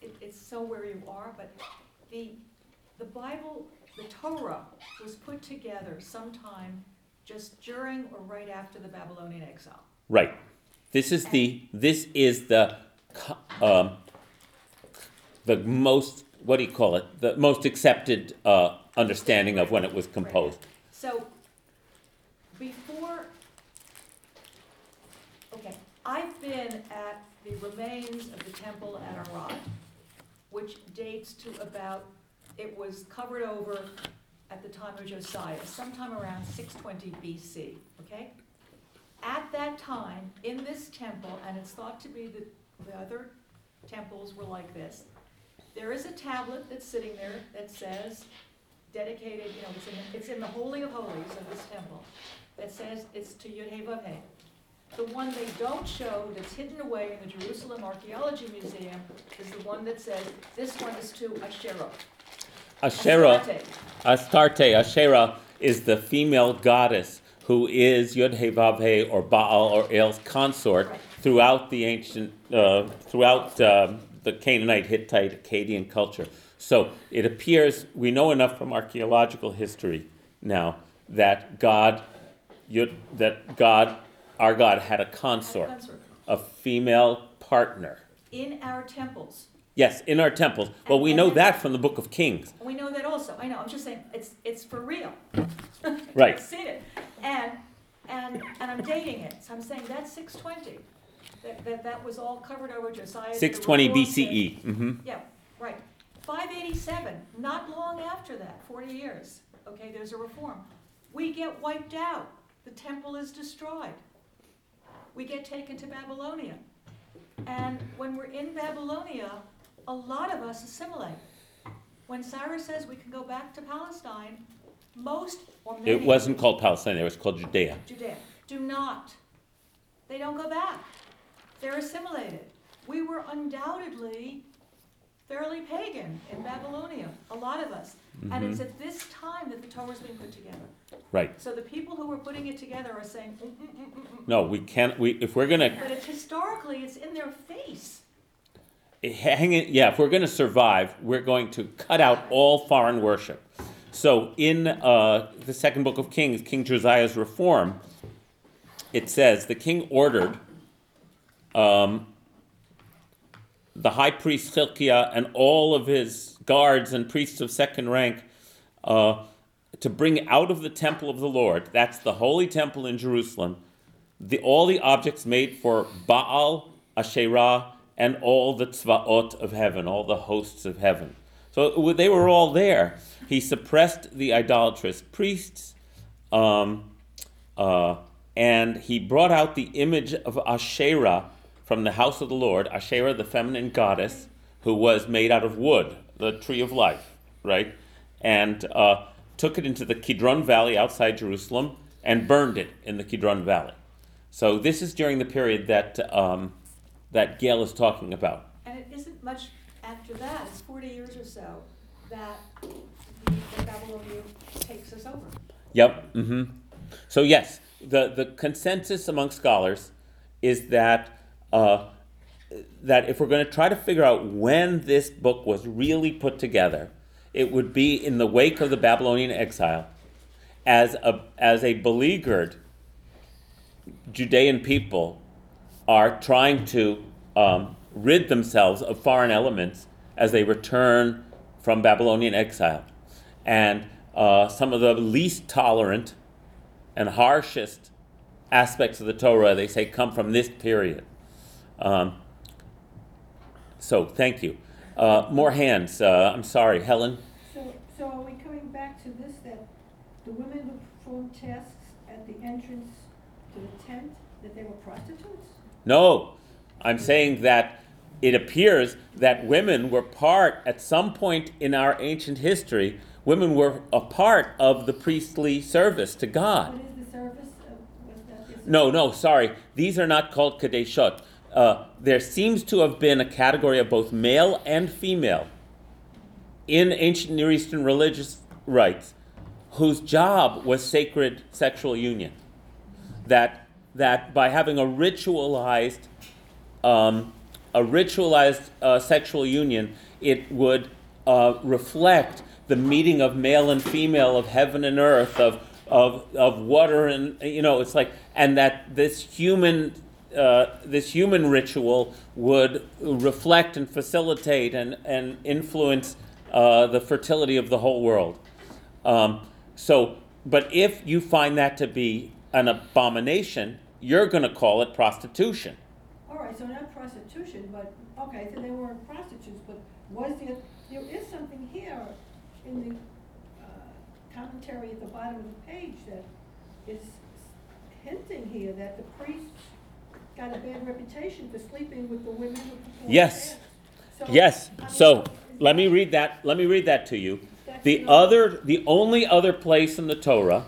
it, it's so where you are. But the the Bible, the Torah, was put together sometime just during or right after the Babylonian exile. Right. This is and the this is the um, the most what do you call it? The most accepted uh, understanding of when it was composed. Right. So. Before, okay, I've been at the remains of the temple at Arad, which dates to about, it was covered over at the time of Josiah, sometime around six twenty B C, okay? At that time, in this temple, and it's thought to be that the other temples were like this, there is a tablet that's sitting there that says, dedicated, you know, it's in, it's in the Holy of Holies of this temple, that says it's to Yud-Heh-Vav-Heh. The one they don't show that's hidden away in the Jerusalem Archaeology Museum is the one that says this one is to Asherah. Asherah, Astarte. Astarte, Asherah is the female goddess who is Yud-Heh-Vav-Heh or Baal or El's consort right. throughout the ancient, uh, throughout uh, the Canaanite, Hittite, Akkadian culture. So it appears, we know enough from archaeological history now that God, you, that God, our God had a consort, a female partner. In our temples. Yes, in our temples. And, well, we know that from the Book of Kings. We know that also. I know. I'm just saying it's it's for real. Right. I've seen it, and and and I'm dating it. So I'm saying that's six twenty. That, that, that was all covered over Josiah. six twenty B C E Mm-hmm. Yeah, right. five eighty-seven, not long after that, forty years. Okay, there's a reform. We get wiped out. The temple is destroyed. We get taken to Babylonia. And when we're in Babylonia, a lot of us assimilate. When Cyrus says we can go back to Palestine, most or many... It wasn't called Palestine, it was called Judea. Judea. Do not. They don't go back. They're assimilated. We were undoubtedly fairly pagan in Babylonia, a lot of us. Mm-hmm. And it's at this time that the Torah's being put together. Right. So the people who were putting it together are saying, mm, mm, mm, mm, mm. No, we can't, we, if we're going to... But it's historically, it's in their face. Hang it, yeah, if we're going to survive, we're going to cut out all foreign worship. So in uh, the second book of Kings, King Josiah's reform, it says the king ordered um, the high priest Hilkiah and all of his guards and priests of second rank uh, to bring out of the temple of the Lord, that's the holy temple in Jerusalem, the, all the objects made for Baal, Asherah, and all the tzvaot of heaven, all the hosts of heaven. So they were all there. He suppressed the idolatrous priests, um, uh, and he brought out the image of Asherah from the house of the Lord, Asherah, the feminine goddess, who was made out of wood, the tree of life, right? And uh, took it into the Kidron Valley outside Jerusalem and burned it in the Kidron Valley. So this is during the period that... Um, that Gail is talking about. And it isn't much after that, it's forty years or so, that the Babylonian takes us over. Yep, mm-hmm. So yes, the, the consensus among scholars is that uh, that if we're going to try to figure out when this book was really put together, it would be in the wake of the Babylonian exile as a, as a beleaguered Judean people are trying to um, rid themselves of foreign elements as they return from Babylonian exile. And uh, some of the least tolerant and harshest aspects of the Torah, they say, come from this period. Um, so, thank you. Uh, more hands. Uh, I'm sorry, Helen. So, so are we coming back to this, that the women who performed tasks at the entrance to the tent, that they were prostitutes? No, I'm saying that it appears that women were part, at some point in our ancient history, women were a part of the priestly service to God. What is the service? Of, that, no, no, sorry. These are not called kadeshot. Uh, there seems to have been a category of both male and female in ancient Near Eastern religious rites whose job was sacred sexual union. That... that by having a ritualized, um, a ritualized uh, sexual union, it would uh, reflect the meeting of male and female, of heaven and earth, of of of water and you know, it's like, and that this human uh, this human ritual would reflect and facilitate and and influence uh, the fertility of the whole world. Um, so, but if you find that to be an abomination, you're going to call it prostitution. All right, so not prostitution, but, okay, so they weren't prostitutes, but was there, there is something here in the uh, commentary at the bottom of the page that is hinting here that the priest got a bad reputation for sleeping with the women who performed. Yes, so, yes. I mean, so let me read that, let me read that to you. The other, the only other place in the Torah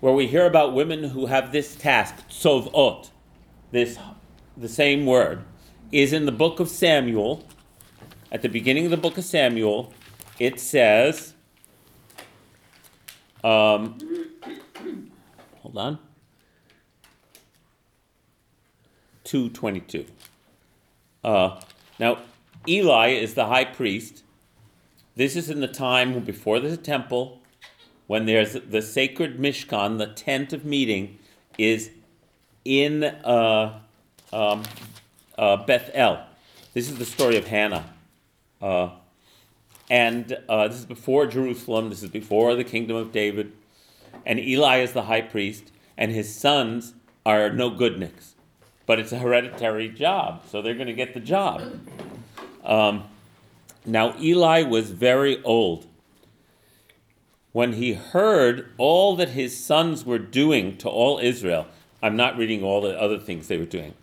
where we hear about women who have this task, tzovot, this, the same word, is in the book of Samuel. At the beginning of the book of Samuel, it says, um, hold on, two twenty-two. Uh, now, Eli is the high priest. This is in the time before the temple, when there's the sacred Mishkan, the tent of meeting, is in uh, um, uh, Bethel. This is the story of Hannah. Uh, and uh, this is before Jerusalem. This is before the kingdom of David. And Eli is the high priest, and his sons are no goodniks. but it's a hereditary job, so they're going to get the job. Um, now, Eli was very old. When he heard all that his sons were doing to all Israel, I'm not reading all the other things they were doing,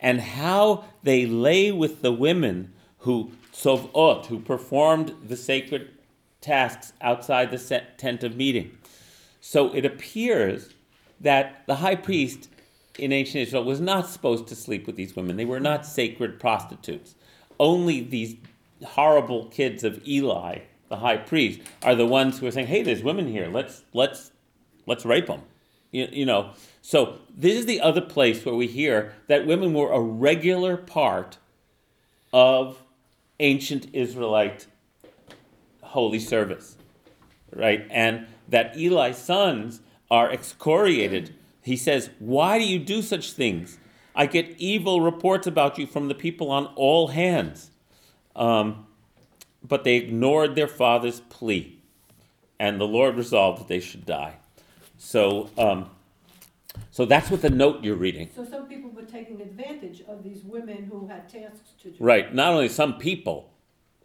and how they lay with the women who tzovot, who performed the sacred tasks outside the tent of meeting. So it appears that the high priest in ancient Israel was not supposed to sleep with these women. They were not sacred prostitutes. Only these horrible kids of Eli, the high priest, are the ones who are saying, "Hey, there's women here. Let's let's let's rape them." You, you know. So this is the other place where we hear that women were a regular part of ancient Israelite holy service, right? And that Eli's sons are excoriated. He says, "Why do you do such things? I get evil reports about you from the people on all hands." Um, but they ignored their father's plea, and the Lord resolved that they should die. So um, so that's what the note you're reading. So some people were taking advantage of these women who had tasks to do. Right, not only some people,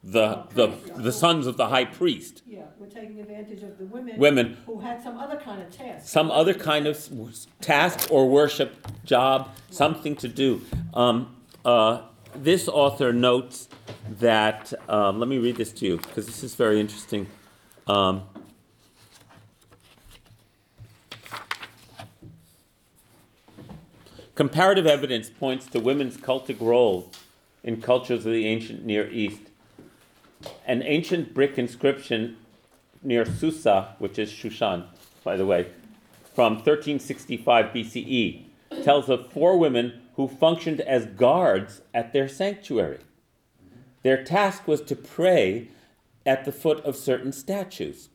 the the, the, the sons of the high priest. Yeah, we're taking advantage of the women, women who had some other kind of task. Some other kind of task or worship, job, something to do. Um, uh, this author notes that, um, let me read this to you, because this is very interesting. Um, Comparative evidence points to women's cultic role in cultures of the ancient Near East. An ancient brick inscription near Susa, which is Shushan, by the way, from thirteen sixty-five B C E, tells of four women who functioned as guards at their sanctuary. Their task was to pray at the foot of certain statues.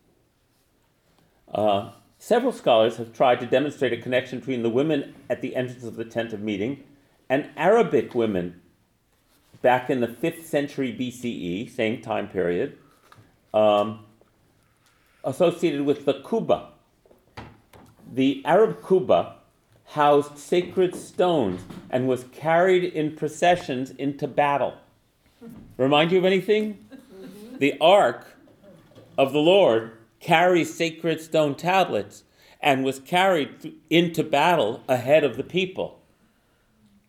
Uh, several scholars have tried to demonstrate a connection between the women at the entrance of the tent of meeting and Arabic women back in the fifth century B C E, same time period, um, associated with the Kuba. The Arab Kuba housed sacred stones and was carried in processions into battle. Remind you of anything? The Ark of the Lord carries sacred stone tablets and was carried th- into battle ahead of the people.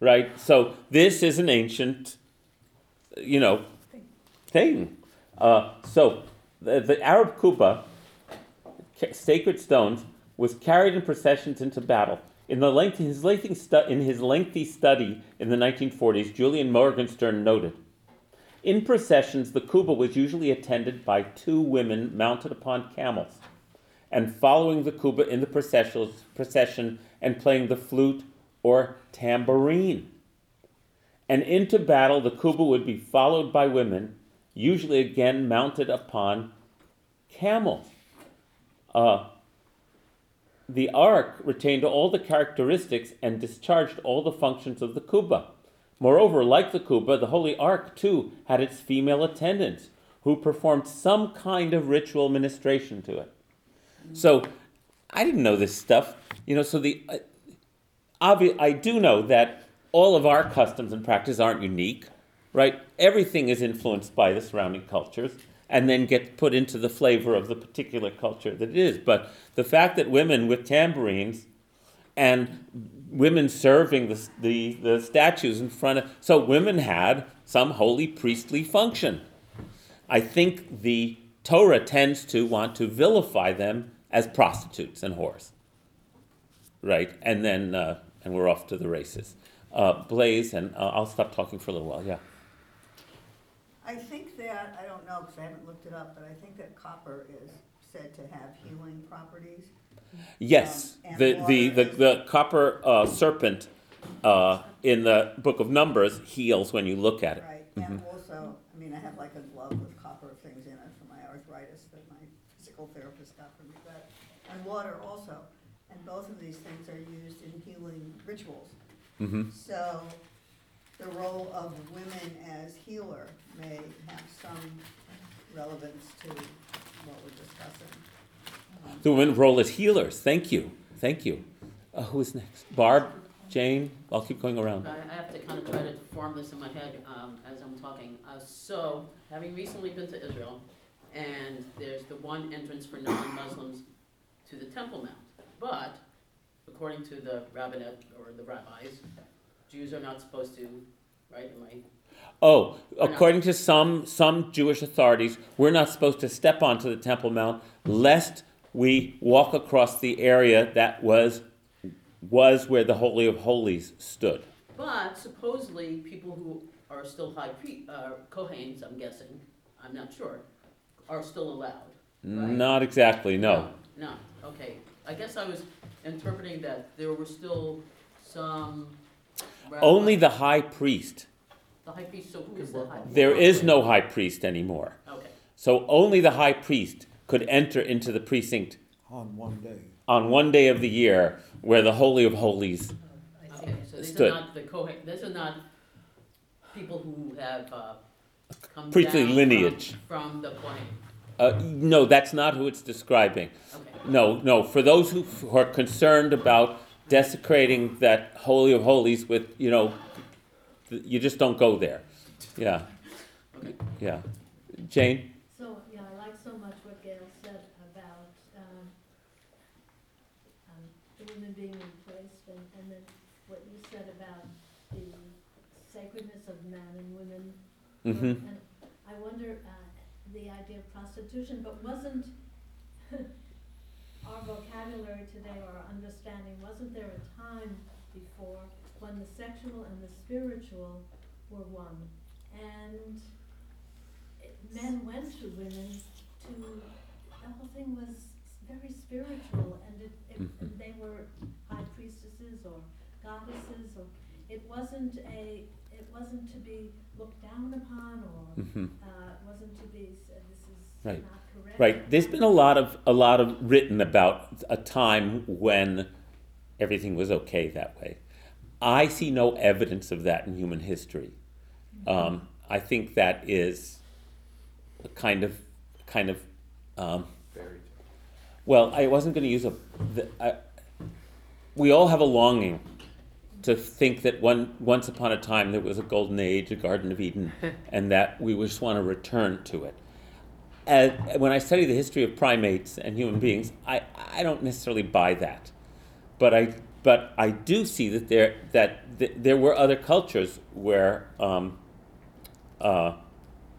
Right? So this is an ancient... you know, thing. Uh, so the, the Arab Kuba, ca- sacred stones, was carried in processions into battle. In, the length, his lengthy stu- in his lengthy study in the nineteen forties, Julian Morgenstern noted, in processions, the Kuba was usually attended by two women mounted upon camels and following the Kuba in the procession and playing the flute or tambourine. And into battle, the Kuba would be followed by women, usually again mounted upon camels. Uh, the Ark retained all the characteristics and discharged all the functions of the Kuba. Moreover, like the Kuba, the Holy Ark, too, had its female attendants, who performed some kind of ritual ministration to it. So, I didn't know this stuff. You know, so the... Uh, obvi- I do know that all of our customs and practices aren't unique, right? Everything is influenced by the surrounding cultures and then gets put into the flavor of the particular culture that it is. But the fact that women with tambourines and women serving the, the, the statues in front of... So women had some holy priestly function. I think the Torah tends to want to vilify them as prostitutes and whores, right? And then uh, and we're off to the races. Uh, Blaze, and uh, I'll stop talking for a little while, yeah. I think that, I don't know because I haven't looked it up, but I think that copper is said to have healing properties. Yes, um, the, the, the, the copper uh, serpent uh, in the Book of Numbers heals when you look at it. Right, and mm-hmm. also, I mean, I have like a glove with copper things in it for my arthritis that my physical therapist got for me, but, and water also. And both of these things are used in healing rituals. Mm-hmm. So the role of women as healer may have some relevance to what we're discussing. Um, the women's role as healers. Thank you. Thank you. Uh, who is next? Barb? Jane, I'll keep going around. I have to kind of try to form this in my head um, as I'm talking. Uh, so, having recently been to Israel, and there's the one entrance for non-Muslims to the Temple Mount. But, according to the rabbinate, or the rabbis, Jews are not supposed to, right? Am I? Oh, according to some some Jewish authorities, we're not supposed to step onto the Temple Mount lest we walk across the area that was was where the Holy of Holies stood. But supposedly people who are still high priests, uh, Kohanes, I'm guessing, I'm not sure, are still allowed, right? Not exactly, no. No, no, okay. I guess I was interpreting that there were still some... rabbis. Only the high priest. The high priest, so who is the high priest? There is no high priest anymore. Okay. So only the high priest could enter into the precinct on one day. On one day of the year where the Holy of Holies stood. Okay, so these are not the Kohen, these are not people who have uh, come priestly down lineage from, from the Kohen. Uh, no, that's not who it's describing. Okay. No, no, for those who, who are concerned about desecrating that Holy of Holies with, you know, you just don't go there. Yeah. Okay. Yeah. Jane? So, yeah, I like so much what Gail said about um, um, the women being replaced, and, and then what you said about the sacredness of men and women. Mm-hmm. Or, and I wonder uh, the idea of prostitution, but wasn't our vocabulary today, or our understanding, wasn't there a time before when the sexual and the spiritual were one, and it, men went to women to, the whole thing was very spiritual, and it, it, mm-hmm. and they were high priestesses or goddesses, or it wasn't a, it wasn't to be looked down upon, or mm-hmm. uh, it wasn't to be uh, this is right. not correct. Right. There's been a lot of a lot of written about a time when everything was okay that way. I see no evidence of that in human history. Um, I think that is a kind of, kind of. Um, well, I wasn't going to use a. The, I, we all have a longing to think that one once upon a time there was a golden age, a Garden of Eden, and that we just want to return to it. As, when I study the history of primates and human beings, I, I don't necessarily buy that, but I. But I do see that there that th- there were other cultures where um, uh,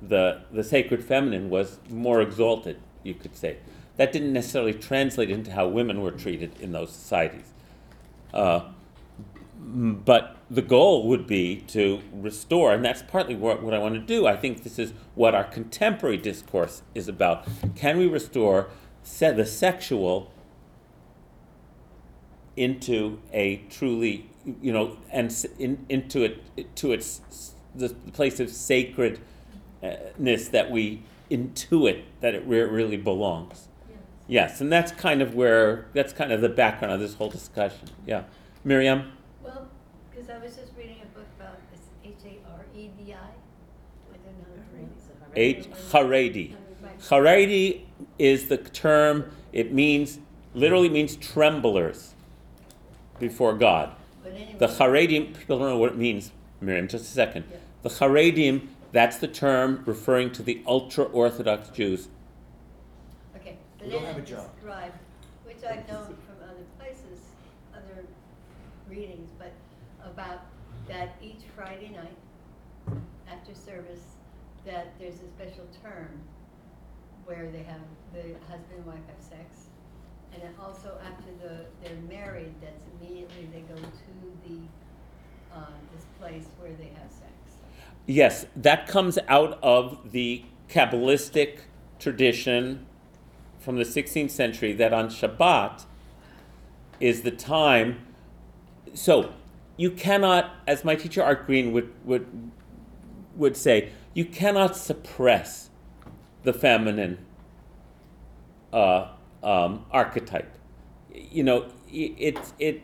the the sacred feminine was more exalted, you could say. That didn't necessarily translate into how women were treated in those societies. Uh, but the goal would be to restore, and that's partly what, what I want to do. I think this is what our contemporary discourse is about. Can we restore se- the sexual into a truly, you know, and in, into it to its the place of sacredness that we intuit that it really belongs. Yes. Yes, and that's kind of where that's kind of the background of this whole discussion. Yeah, Miriam. Well, because I was just reading a book about it's H A R E D I. I don't know. Haredi. Haredi is the term. It means literally means tremblers before God. Anyway, the Haredim, people don't know what it means, Miriam, just a second. Yeah. The Haredim, that's the term referring to the ultra-Orthodox Jews. Okay, but then it's described, which I've known from other places, other readings, but about that each Friday night after service, that there's a special term where they have, the husband and wife have sex. And then also after the, they're married, that's immediately they go to the uh, this place where they have sex. Yes, that comes out of the Kabbalistic tradition from the sixteenth century that on Shabbat is the time. So you cannot, as my teacher Art Green would would would say, you cannot suppress the feminine uh Um, archetype. You know, it's it, it.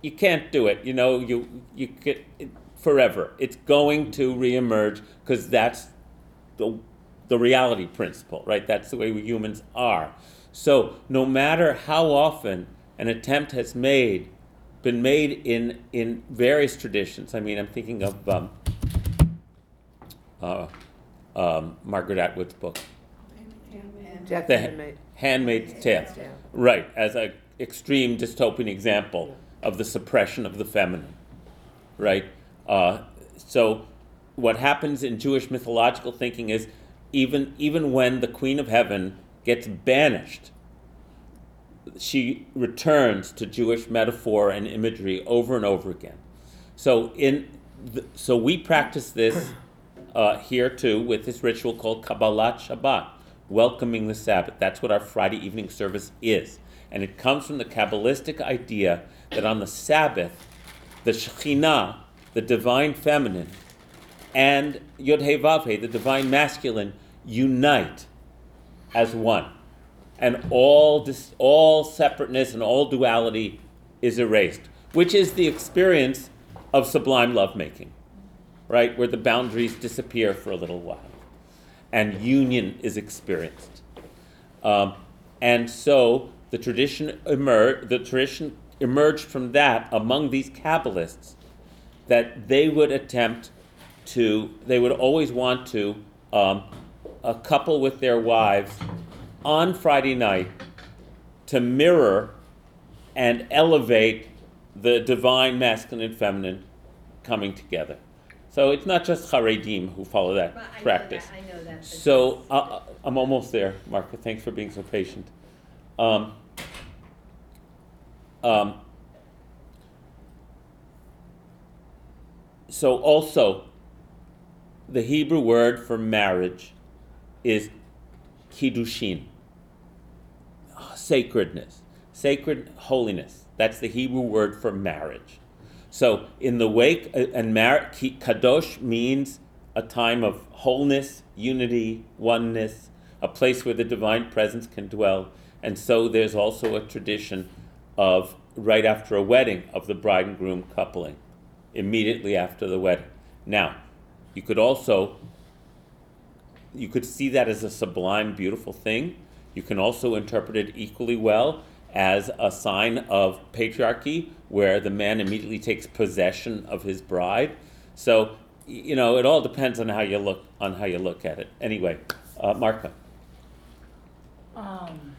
You can't do it. You know, you you get it, forever. It's going to reemerge because that's the the reality principle, right? That's the way we humans are. So no matter how often an attempt has made been made in in various traditions. I mean, I'm thinking of um, uh, um, Margaret Atwood's book, Handmaid. The Handmaid. Handmaid's Tale, yeah. Right, as an extreme dystopian example yeah. of the suppression of the feminine, right? Uh, so what happens in Jewish mythological thinking is even even when the Queen of Heaven gets banished, she returns to Jewish metaphor and imagery over and over again. So in the, so we practice this uh, here too with this ritual called Kabbalat Shabbat, welcoming the Sabbath. That's what our Friday evening service is. And it comes from the Kabbalistic idea that on the Sabbath, the Shekhinah, the divine feminine, and Yod Heh Vav Heh, the divine masculine, unite as one. And all dis- all separateness and all duality is erased, which is the experience of sublime lovemaking, right? Where the boundaries disappear for a little while. And union is experienced. Um, and so the tradition emer- the tradition emerged from that among these Kabbalists that they would attempt to, they would always want to um, a couple with their wives on Friday night to mirror and elevate the divine masculine and feminine coming together. So it's not just Haredim who follow that well, I practice. Know that, I know that, so uh, I'm almost there, Marka. Thanks for being so patient. Um, um, so also, the Hebrew word for marriage is Kiddushin, sacredness, sacred holiness. That's the Hebrew word for marriage. So in the wake, and mar- kadosh means a time of wholeness, unity, oneness, a place where the divine presence can dwell. And so there's also a tradition of right after a wedding of the bride and groom coupling, immediately after the wedding. Now, you could also, you could see that as a sublime, beautiful thing. You can also interpret it equally well as a sign of patriarchy, where the man immediately takes possession of his bride. So, you know, it all depends on how you look on how you look at it. Anyway, uh, Marka. Um,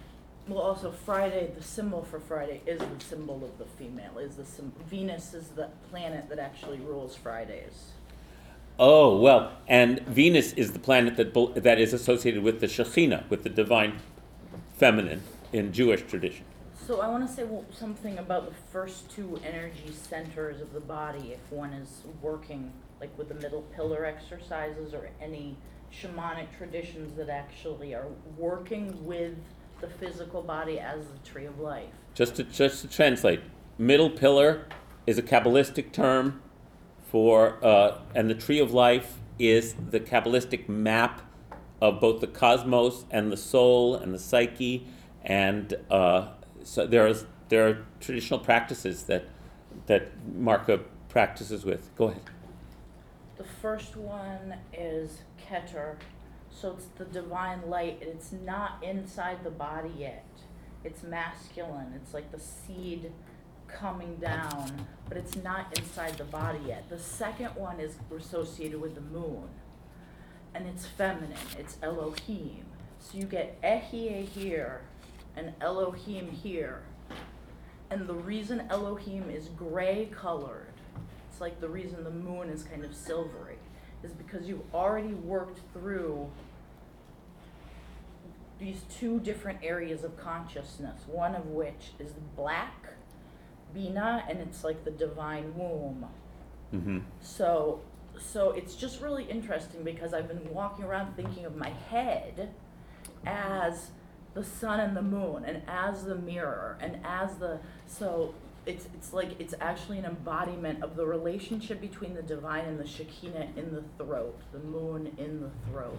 well, also Friday, the symbol for Friday is the symbol of the female. Is the sim- Venus is the planet that actually rules Fridays. Oh, well, and Venus is the planet that that is associated with the Shekhinah, with the divine feminine in Jewish tradition. So I want to say something about the first two energy centers of the body, if one is working, like with the middle pillar exercises or any shamanic traditions that actually are working with the physical body as the tree of life. Just to, just to translate, middle pillar is a Kabbalistic term for, uh, and the tree of life is the Kabbalistic map of both the cosmos and the soul and the psyche, and uh, so there is there are traditional practices that that Marka practices with. Go ahead. The first one is Keter, so it's the divine light. It's not inside the body yet. It's masculine. It's like the seed coming down, but it's not inside the body yet. The second one is associated with the moon, and it's feminine. It's Elohim. So you get Ehyeh here and Elohim here. And the reason Elohim is gray colored, it's like the reason the moon is kind of silvery, is because you've already worked through these two different areas of consciousness, one of which is black, Bina, and it's like the divine womb. Mm-hmm. So, so it's just really interesting because I've been walking around thinking of my head as the sun and the moon, and as the mirror, and as the, so it's it's like it's actually an embodiment of the relationship between the divine and the Shekinah in the throat, the moon in the throat,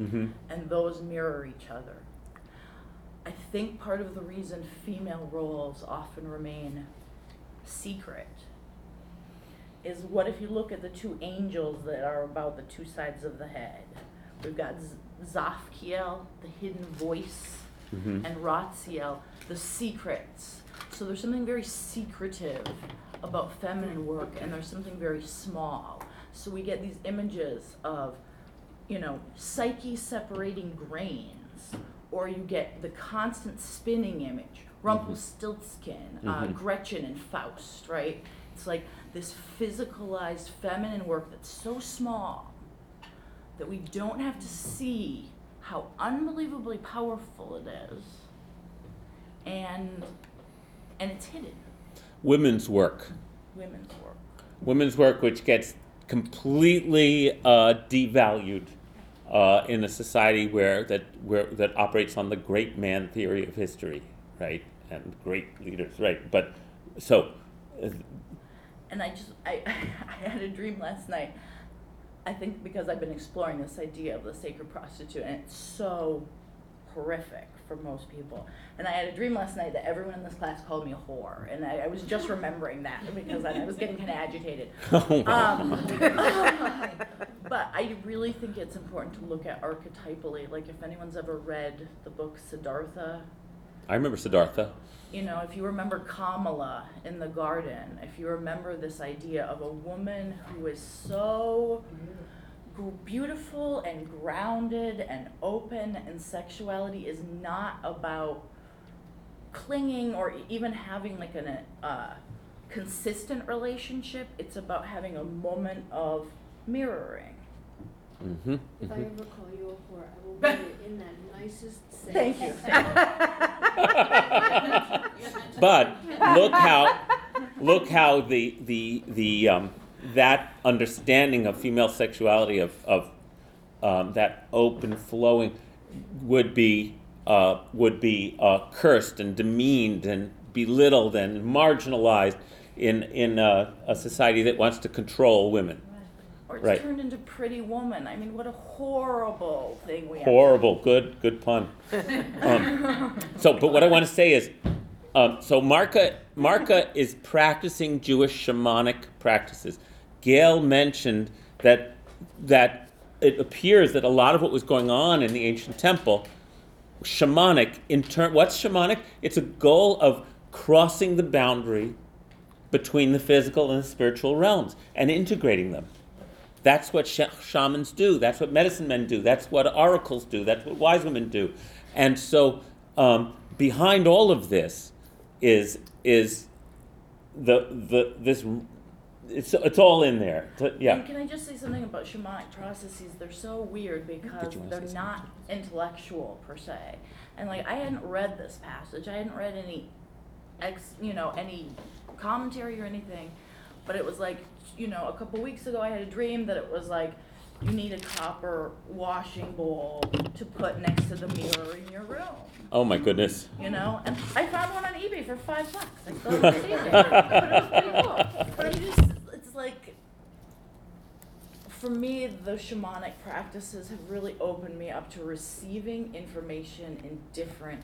mm-hmm. and those mirror each other. I think part of the reason female roles often remain secret is, what if you look at the two angels that are about the two sides of the head? We've got Zavkiel, the hidden voice, mm-hmm. and Ratziel, the secrets. So So there's something very secretive about feminine work, and there's something very small. So we get these images of, you know, Psyche separating grains, or you get the constant spinning image, Rumpelstiltskin, mm-hmm. uh, Gretchen and Faust, right? It's like this physicalized feminine work that's so small that we don't have to see how unbelievably powerful it is, and and it's hidden. Women's work. Women's work. Women's work, which gets completely uh, devalued uh, in a society where that where that operates on the great man theory of history, right? And great leaders, right? But so. Uh, and I just I I had a dream last night. I think because I've been exploring this idea of the sacred prostitute, and it's so horrific for most people. And I had a dream last night that everyone in this class called me a whore, and I, I was just remembering that because I, I was getting kind of agitated. Um, but I really think it's important to look at archetypally, like if anyone's ever read the book Siddhartha. I remember Siddhartha. You know, if you remember Kamala in the garden, if you remember this idea of a woman who is so beautiful and grounded and open, and sexuality is not about clinging or even having like an uh, consistent relationship. It's about having a moment of mirroring. Mm-hmm. If mm-hmm. I ever call you a whore, I will put it in that nicest sense. Thank you. But look how, look how the the the um, that understanding of female sexuality of of um, that open flowing would be uh, would be uh, cursed and demeaned and belittled and marginalized in in a, a society that wants to control women. Or it's right. turned into Pretty Woman. I mean, what a horrible thing we have. Horrible. Good, good pun. Um, so, but what I want to say is, um, so Marka, Marka is practicing Jewish shamanic practices. Gail mentioned that that it appears that a lot of what was going on in the ancient temple, shamanic. In turn, what's shamanic? It's a goal of crossing the boundary between the physical and the spiritual realms and integrating them. That's what sh- shamans do. That's what medicine men do. That's what oracles do. That's what wise women do. And so um, behind all of this is is the the this it's it's all in there. So, yeah. And can I just say something about shamanic processes? They're so weird because they're not intellectual per se. And like I hadn't read this passage. I hadn't read any ex you know any commentary or anything. But it was like, you know, a couple weeks ago I had a dream that it was like, you need a copper washing bowl to put next to the mirror in your room. Oh my goodness. You know, and I found one on eBay for five bucks. I still haven't seen it, but it was pretty cool. But I just, it's like, for me, the shamanic practices have really opened me up to receiving information in different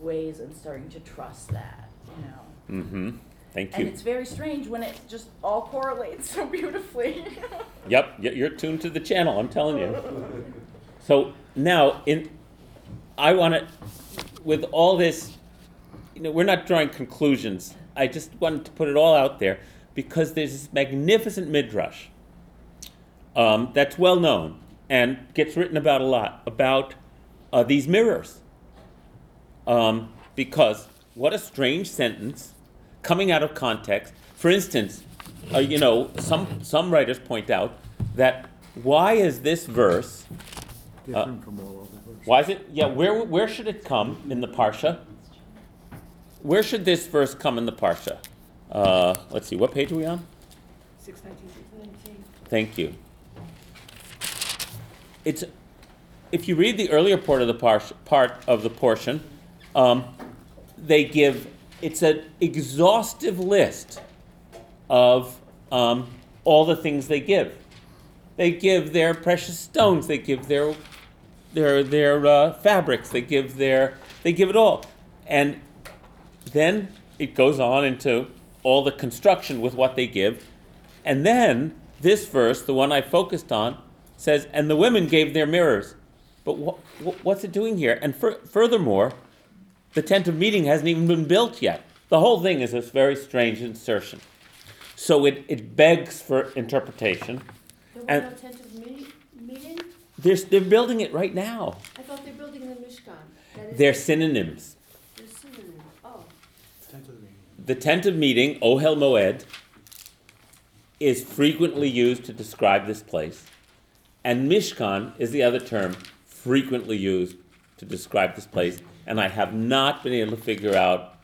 ways and starting to trust that, you know. Mm-hmm. Thank you. And it's very strange when it just all correlates so beautifully. Yep, you're tuned to the channel, I'm telling you. So now, in I want to, with all this, you know, we're not drawing conclusions. I just wanted to put it all out there because there's this magnificent midrash um, that's well known and gets written about a lot about uh, these mirrors. Um, because what a strange sentence. Coming out of context, for instance, uh, you know, some some writers point out that why is this verse different uh, from all other verses? Why is it? Yeah, where where should it come in the parsha? Where should this verse come in the parsha? Uh, let's see, what page are we on? Six nineteen. Six nineteen. Thank you. It's if you read the earlier part of the parsha, part of the portion, um, they give. It's an exhaustive list of um, all the things they give. They give their precious stones. They give their their their uh, fabrics. They give their they give it all, and then it goes on into all the construction with what they give, and then this verse, the one I focused on, says, "And the women gave their mirrors." But wh- wh- what's it doing here? And fur- furthermore. The tent of meeting hasn't even been built yet. The whole thing is this very strange insertion. So it, it begs for interpretation. There was no tent of meeting? They're, they're building it right now. I thought they're building the Mishkan. They're synonyms. They're synonyms. Oh. Tent of meeting. The tent of meeting, Ohel Moed, is frequently used to describe this place. And Mishkan is the other term frequently used to describe this place. And I have not been able to figure out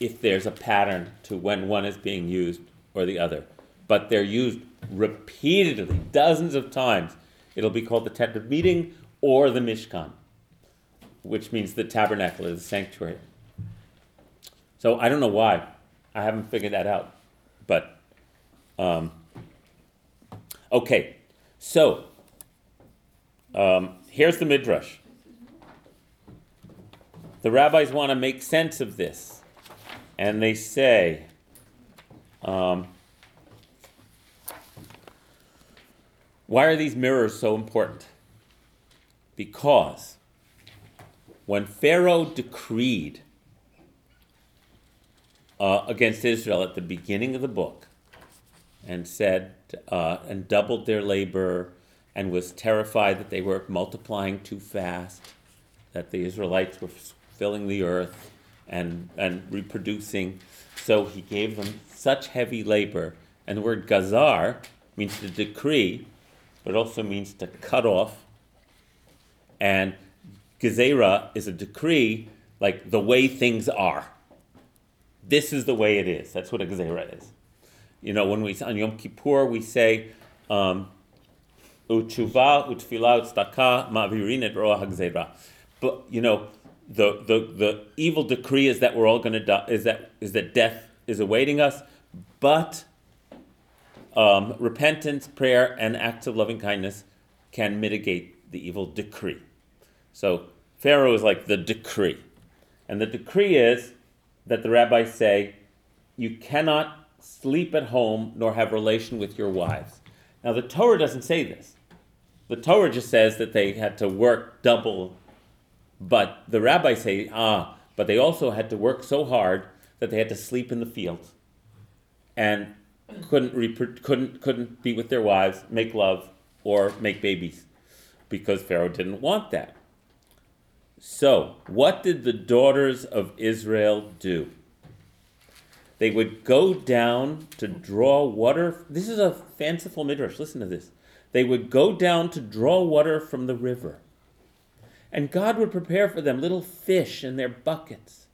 if there's a pattern to when one is being used or the other. But they're used repeatedly, dozens of times. It'll be called the tent of meeting or the Mishkan, which means the tabernacle or the sanctuary. So I don't know why. I haven't figured that out. But, um, okay. So, um, here's the Midrash. The rabbis want to make sense of this. And they say, um, why are these mirrors so important? Because when Pharaoh decreed uh, against Israel at the beginning of the book and said, uh, and doubled their labor and was terrified that they were multiplying too fast, that the Israelites were filling the earth, And, and reproducing. So he gave them such heavy labor. And the word gazar means to decree, but also means to cut off. And gezerah is a decree, like the way things are. This is the way it is. That's what a gezerah is. You know, when we, on Yom Kippur, we say, um, u'tshuva, u'tfilah, u'tzedakah, ma'avirin et roah ha'gezerah. But, you know, The, the the evil decree is that we're all going to die, is that is that death is awaiting us, but um, repentance, prayer, and acts of loving kindness can mitigate the evil decree. So Pharaoh is like the decree. And the decree is that the rabbis say, you cannot sleep at home nor have relation with your wives. Now the Torah doesn't say this. The Torah just says that they had to work double. But the rabbis say, ah, but they also had to work so hard that they had to sleep in the fields and couldn't repro- couldn't couldn't be with their wives, make love, or make babies, because Pharaoh didn't want that. So what did the daughters of Israel do? They would go down to draw water. This is a fanciful midrash. Listen to this. They would go down to draw water from the river. And God would prepare for them little fish in their buckets.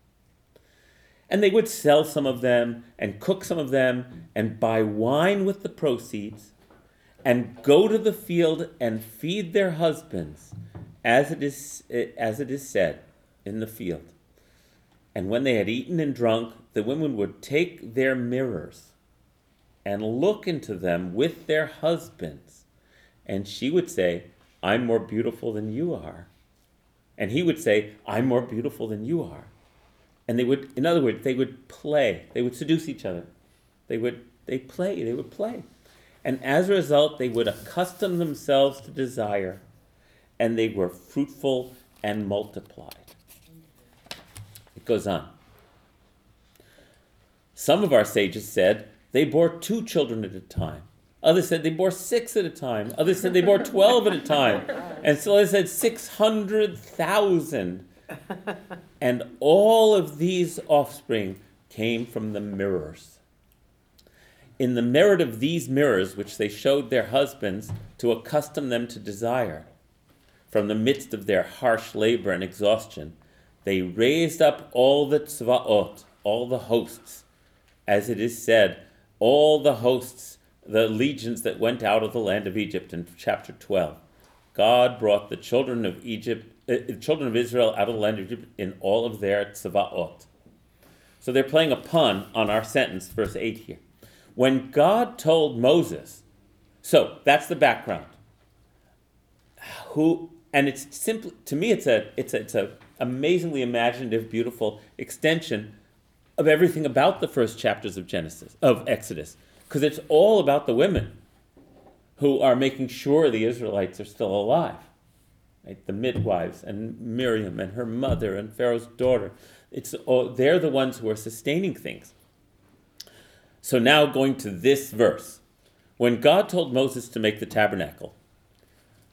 And they would sell some of them and cook some of them and buy wine with the proceeds and go to the field and feed their husbands, as it is, as it is said, in the field. And when they had eaten and drunk, the women would take their mirrors and look into them with their husbands. And she would say, I'm more beautiful than you are. And he would say, I'm more beautiful than you are. And they would, in other words, they would play. They would seduce each other. They would, they play, they would play. And as a result, they would accustom themselves to desire. And they were fruitful and multiplied. It goes on. Some of our sages said they bore two children at a time. Others said they bore six at a time. Others said they bore twelve at a time. And so they said six hundred thousand. And all of these offspring came from the mirrors. In the merit of these mirrors, which they showed their husbands to accustom them to desire, from the midst of their harsh labor and exhaustion, they raised up all the tzvaot, all the hosts. As it is said, all the hosts, the legions that went out of the land of Egypt in chapter twelve. God brought the children of Egypt, uh, children of Israel out of the land of Egypt in all of their tzvaot. So they're playing a pun on our sentence, verse eight here. When God told Moses, so that's the background. Who, and it's simply, to me, it's a it's a, it's a amazingly imaginative, beautiful extension of everything about the first chapters of Genesis, of Exodus. Because it's all about the women who are making sure the Israelites are still alive. Right? The midwives and Miriam and her mother and Pharaoh's daughter. It's all, they're the ones who are sustaining things. So now going to this verse. When God told Moses to make the tabernacle,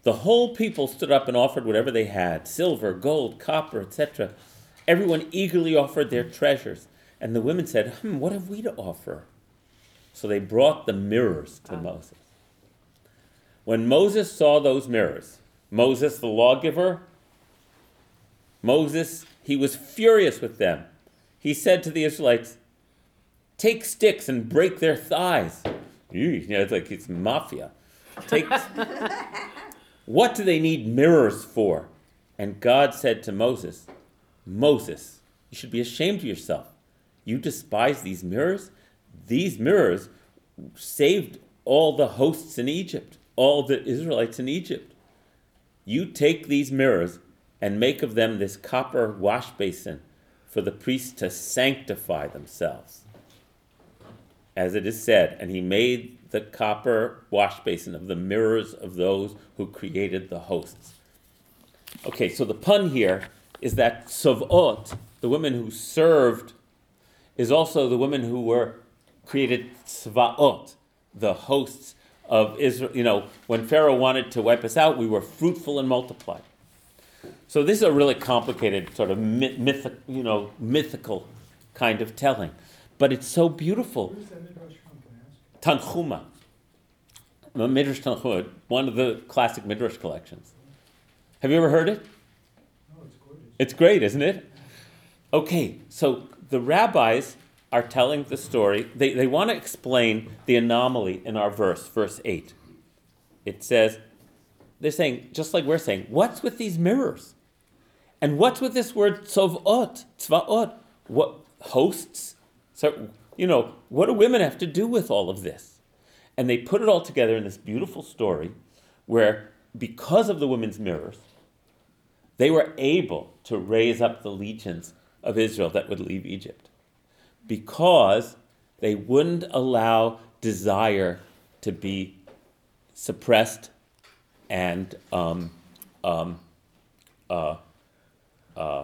the whole people stood up and offered whatever they had, silver, gold, copper, et cetera. Everyone eagerly offered their treasures. And the women said, hmm, what have we to offer? So they brought the mirrors to Moses. When Moses saw those mirrors, Moses, the lawgiver, Moses, he was furious with them. He said to the Israelites, take sticks and break their thighs. You know, it's like it's mafia. Take what do they need mirrors for? And God said to Moses, Moses, you should be ashamed of yourself. You despise these mirrors? These mirrors saved all the hosts in Egypt, all the Israelites in Egypt. You take these mirrors and make of them this copper wash basin for the priests to sanctify themselves. As it is said, and he made the copper wash basin of the mirrors of those who created the hosts. Okay, so the pun here is that Sovot, the women who served, is also the women who were created Tzvaot, the hosts of Israel. You know, when Pharaoh wanted to wipe us out, we were fruitful and multiplied. So this is a really complicated sort of myth, you know, mythical kind of telling. But it's so beautiful. Where's that midrash from? Tanchuma. No, midrash Tanchuma, one of the classic midrash collections. Have you ever heard it? No, it's gorgeous. It's great, isn't it? Okay, so the rabbis are telling the story. They they want to explain the anomaly in our verse, verse eight. It says, they're saying, just like we're saying, what's with these mirrors? And what's with this word tzovot, tzvaot? What hosts? So, you know, what do women have to do with all of this? And they put it all together in this beautiful story where, because of the women's mirrors, they were able to raise up the legions of Israel that would leave Egypt, because they wouldn't allow desire to be suppressed and um, um, uh, uh,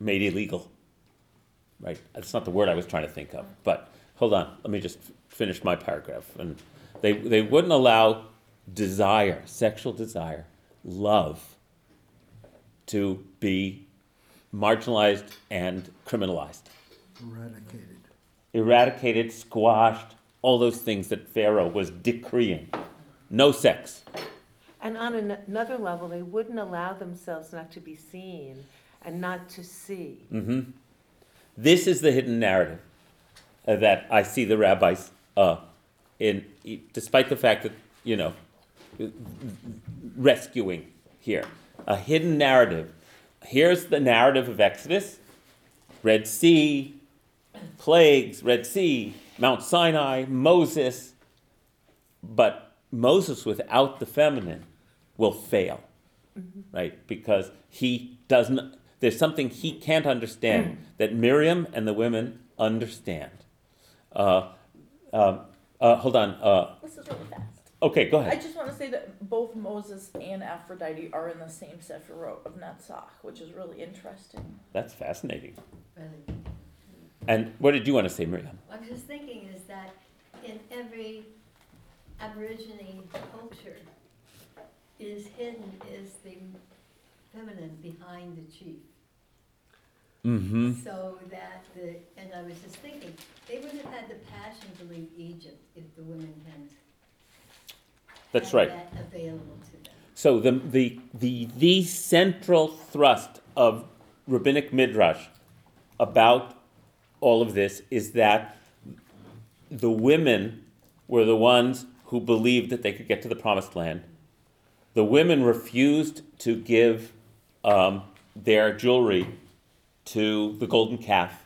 made illegal. Right, that's not the word I was trying to think of, but hold on, let me just f- finish my paragraph. And they they wouldn't allow desire, sexual desire, love, to be marginalized and criminalized. Eradicated. Eradicated, squashed, all those things that Pharaoh was decreeing. No sex. And on an- another level, they wouldn't allow themselves not to be seen and not to see. Mm-hmm. This is the hidden narrative uh, that I see the rabbis uh, in, despite the fact that, you know, rescuing here. A hidden narrative. Here's the narrative of Exodus. Red Sea, plagues, Red Sea, Mount Sinai, Moses. But Moses without the feminine will fail, mm-hmm. right? Because he doesn't... There's something he can't understand that Miriam and the women understand. Uh, uh, uh, hold on. Uh, this is really fast. Okay, go ahead. I just want to say that both Moses and Aphrodite are in the same Sephirot of Netzach, which is really interesting. That's fascinating. Really. And what did you want to say, Miriam? What I was thinking is that in every Aborigine culture, is hidden is the feminine behind the chief. Mm-hmm. So that the, and I was just thinking, they would have had the passion to leave Egypt if the women hadn't. That's had right. That available to them. So the, the the the central thrust of rabbinic midrash about all of this is that the women were the ones who believed that they could get to the promised land. The women refused to give um, their jewelry to the golden calf.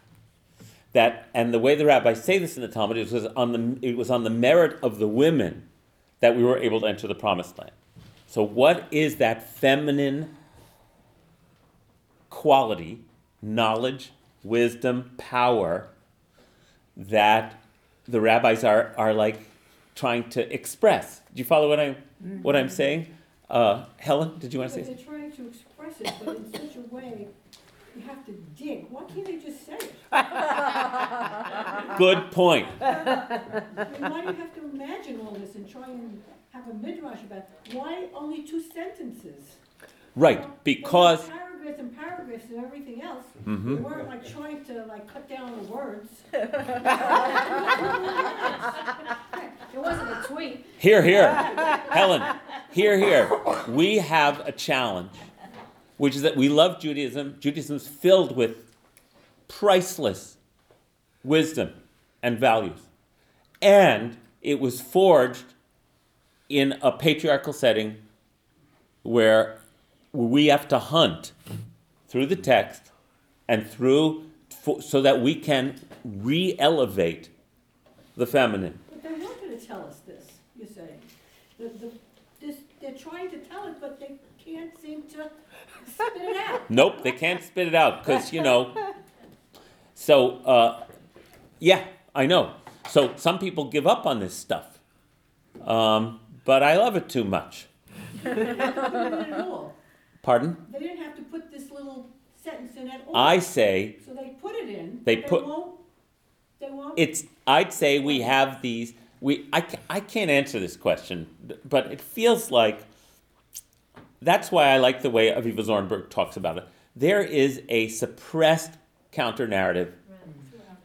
That, and the way the rabbis say this in the Talmud, it was on the it was on the merit of the women that we were able to enter the promised land. So what is that feminine quality, knowledge, wisdom, power that the rabbis are are like trying to express? Do you follow what I what I'm saying? Uh, Helen, did you want to say something? They're trying to express it, but in such a way You have to dig. Why can't they just say it? Good point. But why do you have to imagine all this and try and have a midrash about it? Why only two sentences? Right, you know, because paragraphs and paragraphs and everything else. Mm-hmm. They weren't like trying to like cut down the words. It wasn't a tweet. Here, here, Helen. Here, here. We have a challenge, which is that we love Judaism. Judaism is filled with priceless wisdom and values. And it was forged in a patriarchal setting where we have to hunt through the text and through for, so that we can re-elevate the feminine. But they're not going to tell us this, you're saying. The, the, this, they're trying to tell it, but they can't seem to spit it out. Nope, they can't spit it out because, you know. So, uh, yeah, I know. So some people give up on this stuff, um, but I love it too much. They didn't at all. Pardon? They didn't have to put this little sentence in at all. I say. So they put it in. They put. They won't, they won't. It's. I'd say we have these. We. I. I can't answer this question, but it feels like. That's why I like the way Aviva Zornberg talks about it. There is a suppressed counter-narrative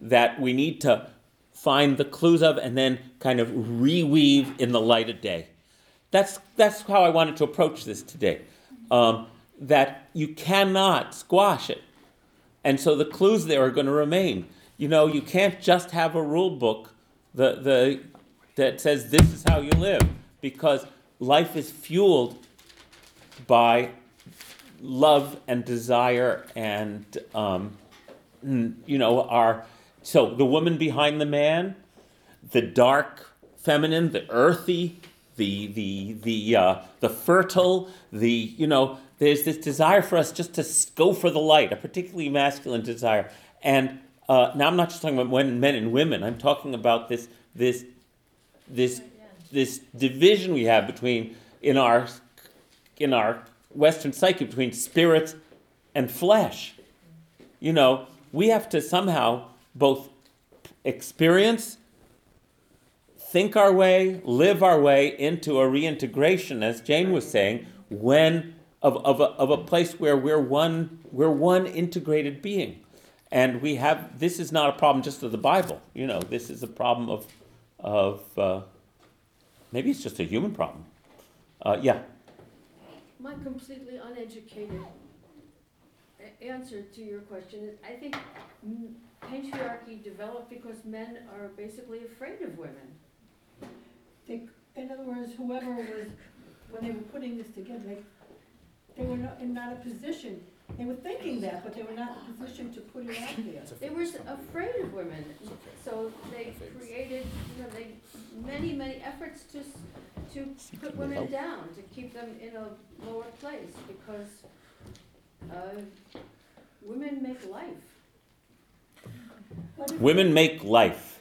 that we need to find the clues of and then kind of reweave in the light of day. That's that's how I wanted to approach this today. Um, that you cannot squash it. And so the clues there are going to remain. You know, you can't just have a rule book the, the, that says this is how you live, because life is fueled by love and desire and, um, you know, our... So the woman behind the man, the dark feminine, the earthy, the the the uh, the fertile, the, you know, there's this desire for us just to go for the light, a particularly masculine desire. And uh, now I'm not just talking about men, men and women. I'm talking about this this this this division we have between in our... in our Western psyche between spirit and flesh. You know, we have to somehow both experience, think our way, live our way into a reintegration, as Jane was saying, when of, of, a, of a place where we're one we're one integrated being. And we have, this is not a problem just of the Bible. You know, this is a problem of, of uh, maybe it's just a human problem. Uh, yeah. My completely uneducated answer to your question is, I think patriarchy developed because men are basically afraid of women. They, in other words, whoever was, when they were putting this together, they, they were not in not a position, they were thinking that, but they were not in a position to put it out there. They were afraid of women, so they created, you know, they many, many efforts to... to put women down, to keep them in a lower place, because uh, women make life. Women make life.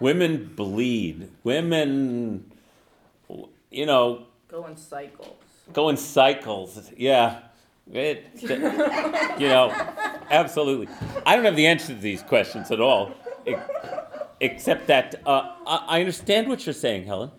Women bleed. Women, you know... Go in cycles. Go in cycles, yeah. It, you know, absolutely. I don't have the answer to these questions at all, except that uh, I understand what you're saying, Helen.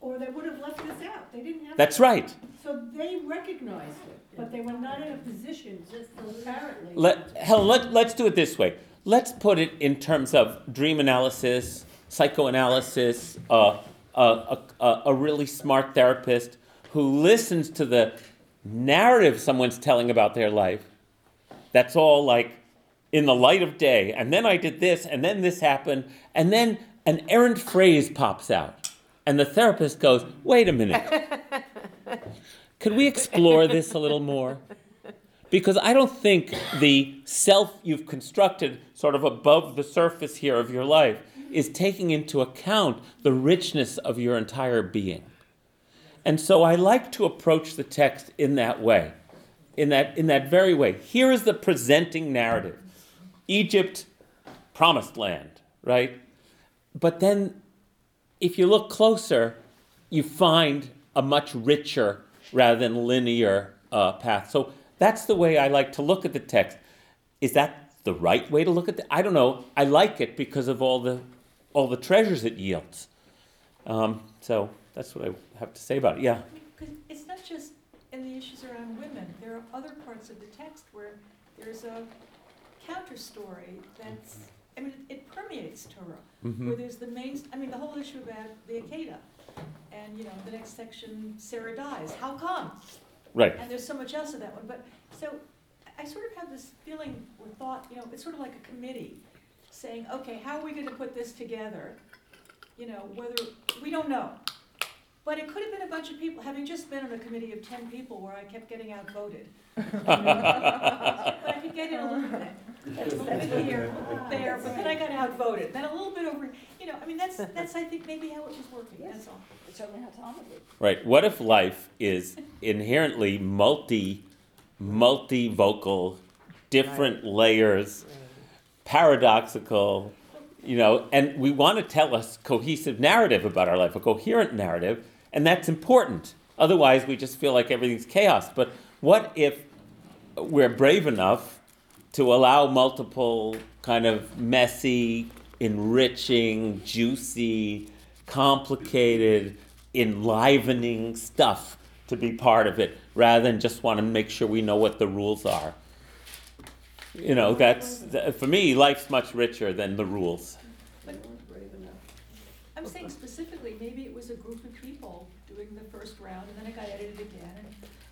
Or they would have left this out. They didn't have. That's to. Right. So they recognized it, but they were not in a position, just apparently. Let, hell, let, let's do it this way. Let's put it in terms of dream analysis, psychoanalysis, uh, uh, uh, uh, a really smart therapist who listens to the narrative someone's telling about their life. That's all like in the light of day. And then I did this, and then this happened. And then an errant phrase pops out. And the therapist goes, wait a minute. Could we explore this a little more? Because I don't think the self you've constructed sort of above the surface here of your life is taking into account the richness of your entire being. And so I like to approach the text in that way, in that, in that very way. Here is the presenting narrative. Egypt, promised land, right? But then... if you look closer, you find a much richer rather than linear uh, path. So That's the way I like to look at the text. Is that the right way to look at it? I don't know. I like it because of all the all the treasures it yields. Um, so that's what I have to say about it. Yeah. It's not just in the issues around women. There are other parts of the text where there's a counter story that's, I mean, it, it permeates Torah. Mm-hmm. Where there's the main, I mean, the whole issue about the Akedah. And, you know, the next section, Sarah dies. How come? Right. And there's so much else in that one. But so I sort of have this feeling or thought, you know, it's sort of like a committee saying, okay, how are we going to put this together? You know, whether, we don't know. But it could have been a bunch of people, having just been on a committee of ten people where I kept getting outvoted. But I could get in a little bit, a little bit here, a little bit there, but then I got outvoted. Then a little bit over, you know, I mean, that's, that's I think, maybe how it was working, yes. That's all. It's certainly how Tom did. Right, what if life is inherently multi, multi-vocal, different right. layers, right. paradoxical, you know, and we want to tell us cohesive narrative about our life, a coherent narrative, and that's important. Otherwise, we just feel like everything's chaos. But what if we're brave enough to allow multiple kind of messy, enriching, juicy, complicated, enlivening stuff to be part of it, rather than just want to make sure we know what the rules are? You know, that's, for me, life's much richer than the rules. But I'm saying specifically, maybe it was a group of people doing the first round, and then it got edited again, and,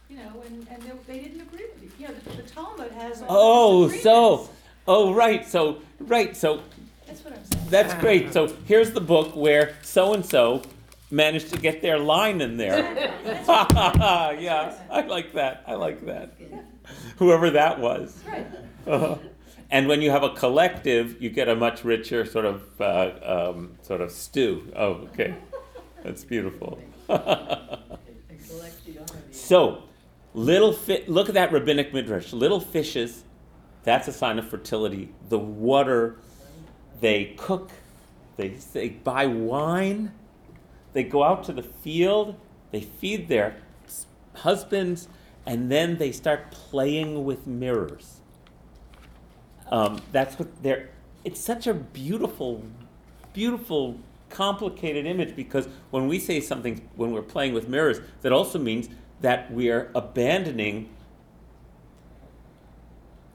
you know, and, and they, they didn't agree with you. You know, the, the Talmud has all these disagreements. Oh, so, oh, right, so, right, so. That's what I'm saying. That's great. So here's the book where so-and-so managed to get their line in there. Yeah, I like that, I like that. Yeah. Whoever that was. Right. Uh-huh. And when you have a collective, you get a much richer sort of uh, um, sort of stew. Oh, okay, that's beautiful. So, little fi- look at that rabbinic midrash. Little fishes, that's a sign of fertility. The water, they cook, they they buy wine, they go out to the field, they feed their husbands, and then they start playing with mirrors. Um, that's what they're, it's such a beautiful, beautiful, complicated image, because when we say something, when we're playing with mirrors, that also means that we're abandoning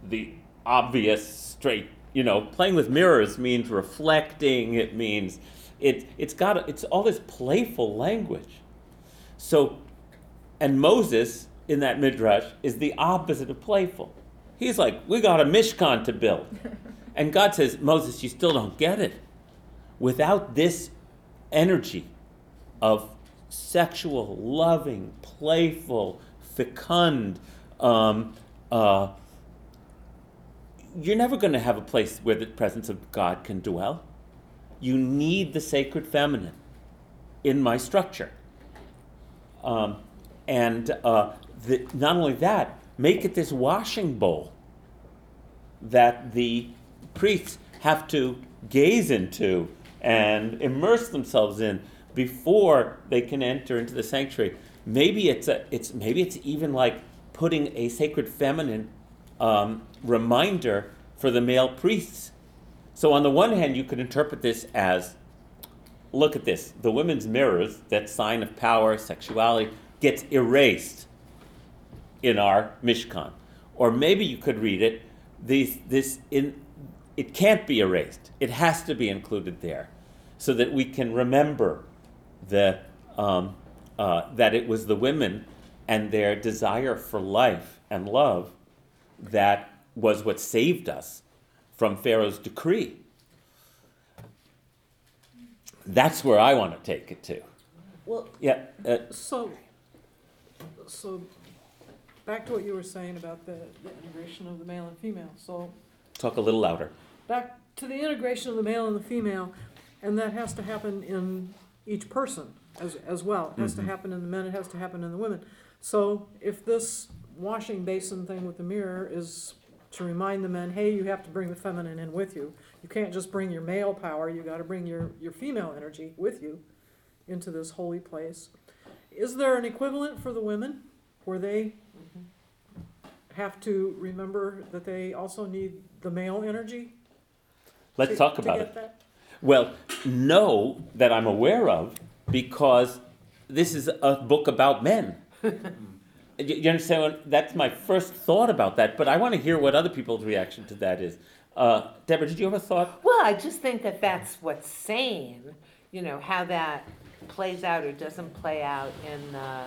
the obvious straight, you know, playing with mirrors means reflecting, it means, it, it's got, it's all this playful language. So, and Moses in that midrash is the opposite of playful. He's like, we got a Mishkan to build. And God says, Moses, you still don't get it. Without this energy of sexual, loving, playful, fecund, um, uh, you're never going to have a place where the presence of God can dwell. You need the sacred feminine in my structure. Um, and uh, the, not only that, make it this washing bowl that the priests have to gaze into and immerse themselves in before they can enter into the sanctuary. Maybe it's a, it's maybe it's even like putting a sacred feminine um, reminder for the male priests. So on the one hand, you could interpret this as, look at this, the women's mirrors, that sign of power, sexuality, gets erased in our Mishkan. Or maybe you could read it, these, this in, it can't be erased. It has to be included there so that we can remember the, um, uh, that it was the women and their desire for life and love that was what saved us from Pharaoh's decree. That's where I want to take it to. Well, yeah. Uh, so, so... Back to what you were saying about the, the integration of the male and female. So, talk a little louder. Back to the integration of the male and the female, and that has to happen in each person as as well. It has mm-hmm. to happen in the men. It has to happen in the women. So if this washing basin thing with the mirror is to remind the men, hey, you have to bring the feminine in with you. You can't just bring your male power. You got to bring your, your female energy with you into this holy place. Is there an equivalent for the women? Were they have to remember that they also need the male energy? Let's to, talk about to get it. That? Well, no, that I'm aware of, because this is a book about men. You, you understand? That's my first thought about that, but I want to hear what other people's reaction to that is. Uh, Deborah, did you have a thought? Well, I just think that that's what's sane, you know, how that plays out or doesn't play out in the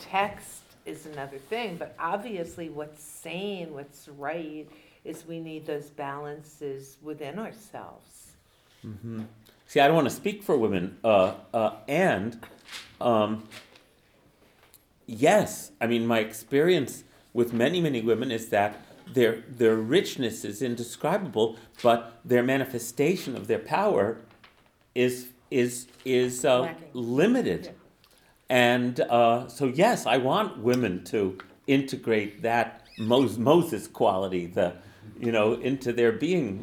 text is another thing, but obviously what's sane, what's right, is we need those balances within ourselves. Mm-hmm. See, I don't want to speak for women, uh, uh, and um, yes, I mean, my experience with many, many women is that Their their richness is indescribable, but their manifestation of their power is is is uh, limited, yeah. and uh, so yes, I want women to integrate that Mos- Moses quality, the you know, into their being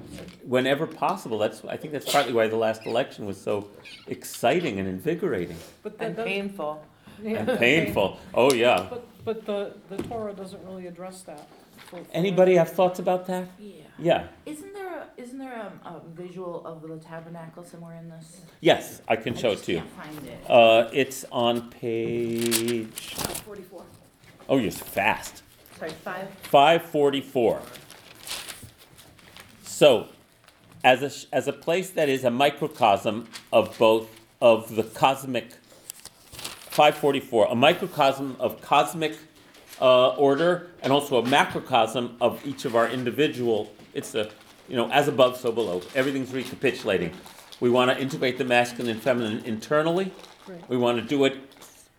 whenever possible. That's I think that's partly why the last election was so exciting and invigorating. But and painful. Yeah. And painful. Oh yeah. But but the, the Torah doesn't really address that. Anybody have thoughts about that? Yeah. Yeah. Isn't there a, isn't there a, a visual of the tabernacle somewhere in this? Yes, I can I show it to you. I can't find it. Uh, it's on page forty-four. Oh, you're fast. Sorry, five. five forty-four. So, as a as a place that is a microcosm of both of the cosmic. five forty-four, a microcosm of cosmic. Uh, order, and also a macrocosm of each of our individual. It's a, you know, as above, so below. Everything's recapitulating. We want to integrate the masculine and feminine internally. Right. We want to do it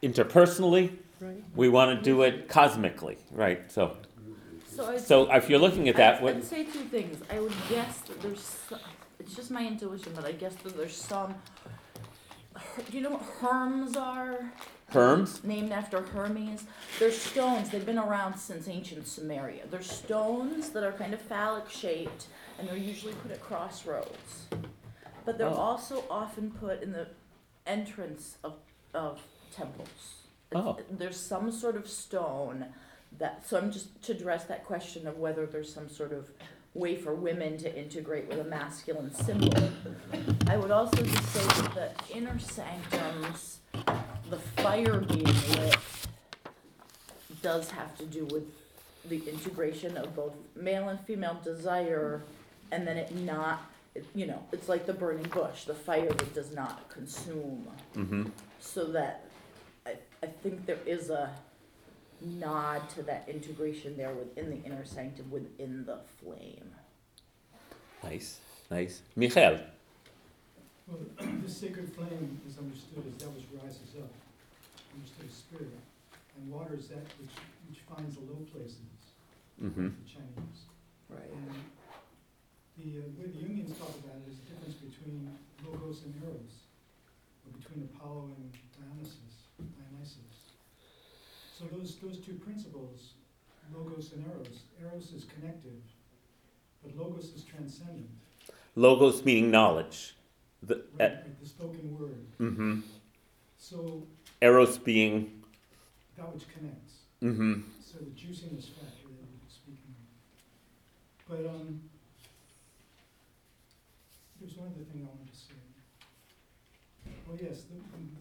interpersonally. Right. We want to do it cosmically. Right. So, so, I'd, so if you're looking at that, I'd, what, I'd say two things. I would guess that there's. Some, it's just my intuition, but I guess that there's some. Do you know what herms are? Herms? Named after Hermes. They're stones. They've been around since ancient Sumeria. They're stones that are kind of phallic shaped, and they're usually put at crossroads. But they're oh. also often put in the entrance of, of temples. Oh. There's some sort of stone that, so I'm just to address that question of whether there's some sort of way for women to integrate with a masculine symbol. I would also just say that the inner sanctums, the fire being lit, does have to do with the integration of both male and female desire, and then it not, it, you know, it's like the burning bush, the fire that does not consume. Mm-hmm. So that I, I think there is a nod to that integration there within the inner sanctum, within the flame. Nice, nice. Michael. Well, this sacred flame is understood as that which rises up, understood as spirit, and water is that which, which finds a low place in us, mm-hmm. the Chinese. Right. And the uh, way the Jungians talk about it is the difference between logos and eros, or between Apollo and Dionysus. Dionysus. So those those two principles, logos and eros. Eros is connective, but logos is transcendent. Logos meaning knowledge. The, right, uh, right, the spoken word. Mm-hmm. So eros being that which connects. Mm-hmm. So the juiciness factor that we're speaking of. But um, there's one other thing I wanted to say. Well, yes, the,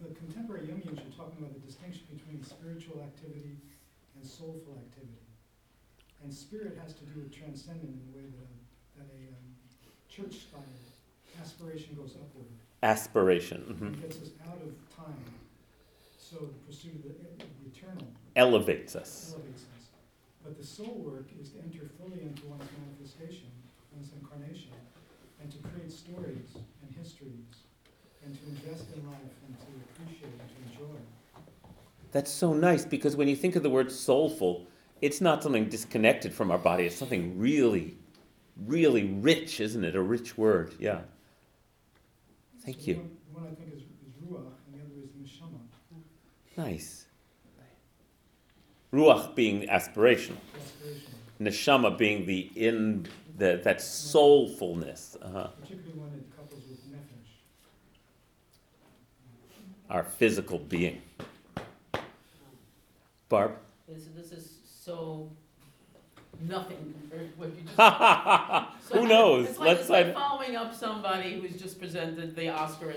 the contemporary Jungians are talking about the distinction between spiritual activity and soulful activity. And spirit has to do with transcendent in the way that a, that a um, church style aspiration goes upward. Aspiration. Mm-hmm. It gets us out of time. So the pursuit of the, the eternal elevates us. Elevates us. But the soul work is to enter fully into one's manifestation, one's incarnation, and to create stories and histories, and to invest in life, and to appreciate, and to enjoy. That's so nice, because when you think of the word soulful, it's not something disconnected from our body. It's something really, really rich, isn't it? A rich word, yeah. Thank so you. One, one I think is, is ruach, and the other is neshama. Nice. Ruach being aspirational. Aspiration. Neshama being the in, the, that soulfulness. Uh-huh. Particularly when it couples with nefesh. Our physical being. Barb? This, this is so nothing compared to what you just so Who I, knows? It's like, Let's it's like following up somebody who's just presented the Oscar.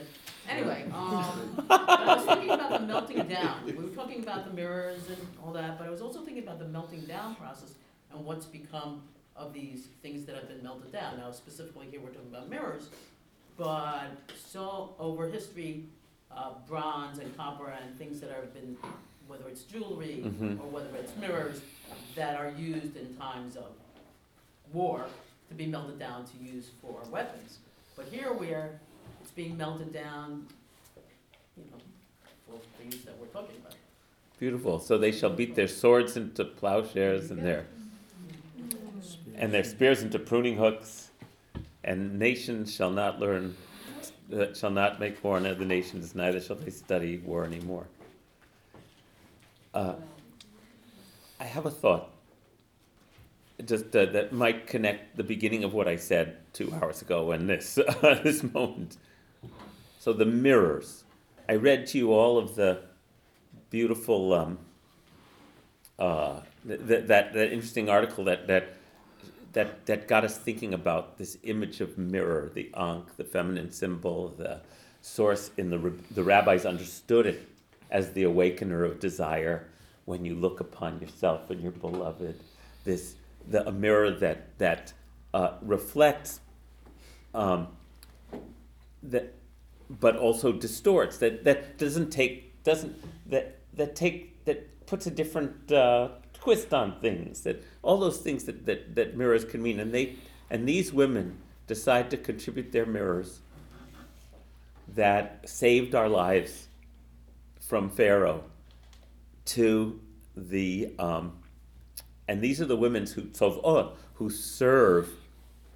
Anyway, um, I was thinking about the melting down. We were talking about the mirrors and all that, but I was also thinking about the melting down process and what's become of these things that have been melted down. Now, specifically here, we're talking about mirrors, but so over history, uh, bronze and copper and things that have been, whether it's jewelry mm-hmm. or whether it's mirrors, that are used in times of war to be melted down to use for weapons. But here we're, it's being melted down, you know, for things that we're talking about. Beautiful. So they shall beat their swords into plowshares and their and their spears into pruning hooks, and nations shall not learn, uh, shall not make war on other nations, neither shall they study war anymore. Uh, I have a thought just uh, that might connect the beginning of what I said two hours ago and this, uh, this moment. So the mirrors. I read to you all of the beautiful, um, uh, th- th- that, that interesting article that, that, that, that got us thinking about this image of mirror, the ankh, the feminine symbol, the source in the, re- the rabbis understood it as the awakener of desire. When you look upon yourself and your beloved, this the a mirror that that uh, reflects, um, that, but also distorts. That that doesn't take doesn't that that take that puts a different uh, twist on things. That all those things that, that that mirrors can mean, and they and these women decide to contribute their mirrors that saved our lives from Pharaoh. To the um, and these are the women who tzov'ot, who serve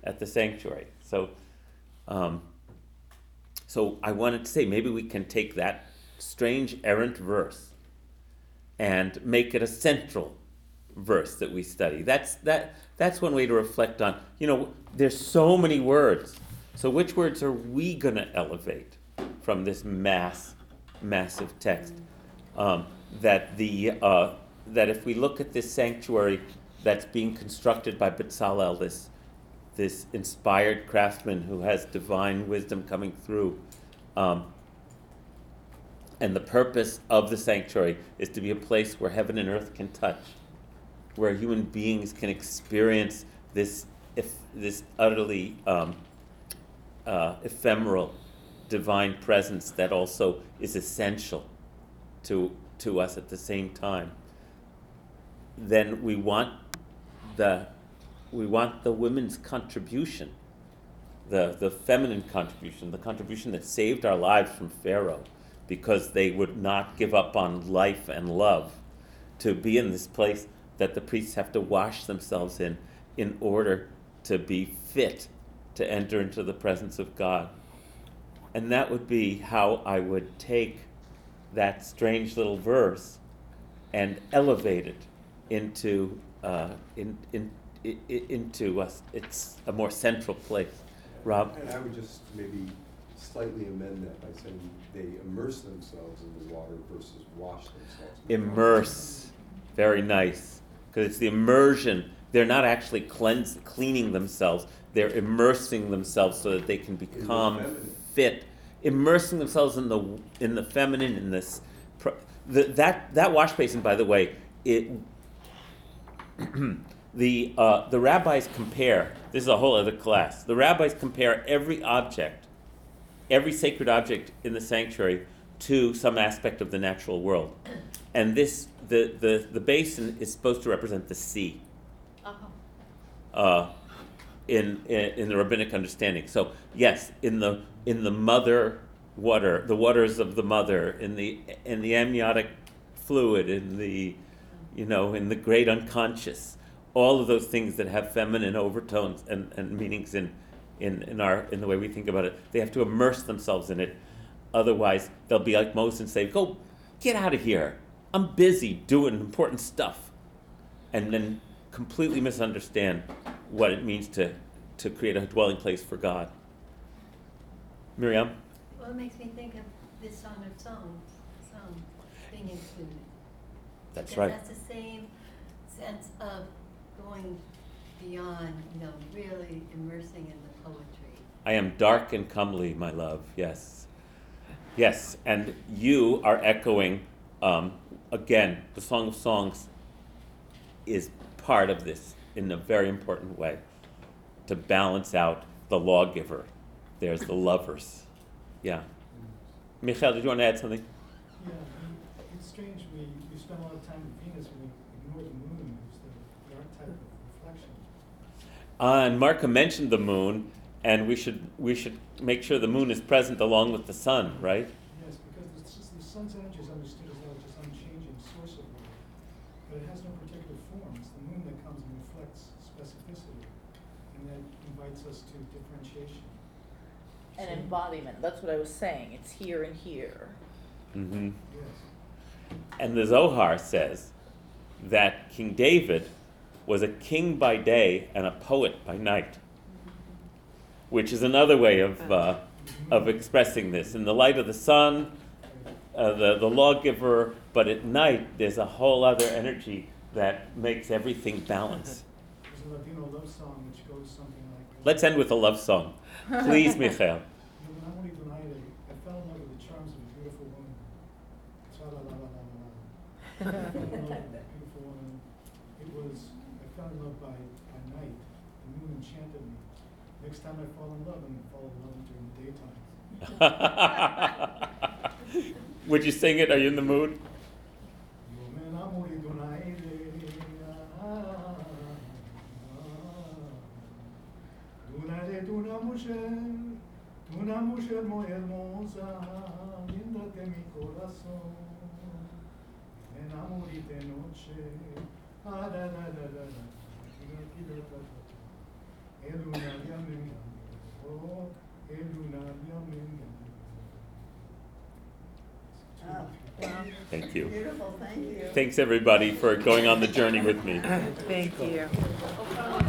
at the sanctuary. So, um, so I wanted to say maybe we can take that strange errant verse and make it a central verse that we study. That's that. That's one way to reflect on. You know, there's so many words. So which words are we going to elevate from this mass, massive text? Um, That the uh, that if we look at this sanctuary that's being constructed by Betzalel, this this inspired craftsman who has divine wisdom coming through, um, and the purpose of the sanctuary is to be a place where heaven and earth can touch, where human beings can experience this if this utterly um, uh, ephemeral divine presence that also is essential to. to us at the same time, then we want the we want the women's contribution, the the feminine contribution, the contribution that saved our lives from Pharaoh, because they would not give up on life and love, to be in this place that the priests have to wash themselves in in order to be fit to enter into the presence of God. And that would be how I would take that strange little verse and elevate it into uh, in, in, in, into us. It's a more central place. Rob? And I would just maybe slightly amend that by saying they immerse themselves in the water versus wash themselves. Immerse. Very nice. Because it's the immersion. They're not actually cleanse, cleaning themselves. They're immersing themselves so that they can become fit. Immersing themselves in the in the feminine, in this, the, that that wash basin, by the way, it the uh, the rabbis compare. This is a whole other class. The rabbis compare every object, every sacred object in the sanctuary, to some aspect of the natural world, and this the the, the basin is supposed to represent the sea. Uh-huh. Uh, In, in in the rabbinic understanding. So yes, in the in the mother water, the waters of the mother, in the in the amniotic fluid, in the you know, in the great unconscious, all of those things that have feminine overtones and, and meanings in, in, in our in the way we think about it, they have to immerse themselves in it. Otherwise they'll be like Moses and say, "Go, get out of here. I'm busy doing important stuff," and then completely misunderstand what it means to, to create a dwelling place for God. Miriam? Well, it makes me think of this Song of Songs, song being included. That's because right. That's the same sense of going beyond, you know, really immersing in the poetry. I am dark and comely, my love, yes. Yes, and you are echoing, um, again, the Song of Songs is part of this in a very important way, to balance out the lawgiver. There's the lovers. Yeah. Michal, did you want to add something? Yeah, it's strange. We, we spend a lot of time in Venus and we ignore the moon. It's the, the archetype of reflection. Uh, and Marka mentioned the moon, and we should we should make sure the moon is present along with the sun, right? Yes, because it's just, the sun's energy is understood as well, just unchanging source of light, but it has no particular form. It's the moon that comes and reflects specificity, and that invites us to differentiation. An embodiment. That's what I was saying. It's here and here. Mm-hmm. Yes. And the Zohar says that King David was a king by day and a poet by night, which is another way of uh, of expressing this. In the light of the sun, uh, the the lawgiver, but at night there's a whole other energy that makes everything balance. There's a Ladino love song which goes something like this. Let's end with a love song. Please, Michael. I won't even hide it. I fell in love with the charms of a beautiful woman. Cha la la la la la. I fell in love with a beautiful woman. It was, I fell in love by, by night. The moon enchanted me. Next time I fall in love, I'm going to fall in love during the daytime. Would you sing it? Are you in the mood? Thank you. Beautiful, thank you. Thanks everybody for going on the journey with me. Thank you.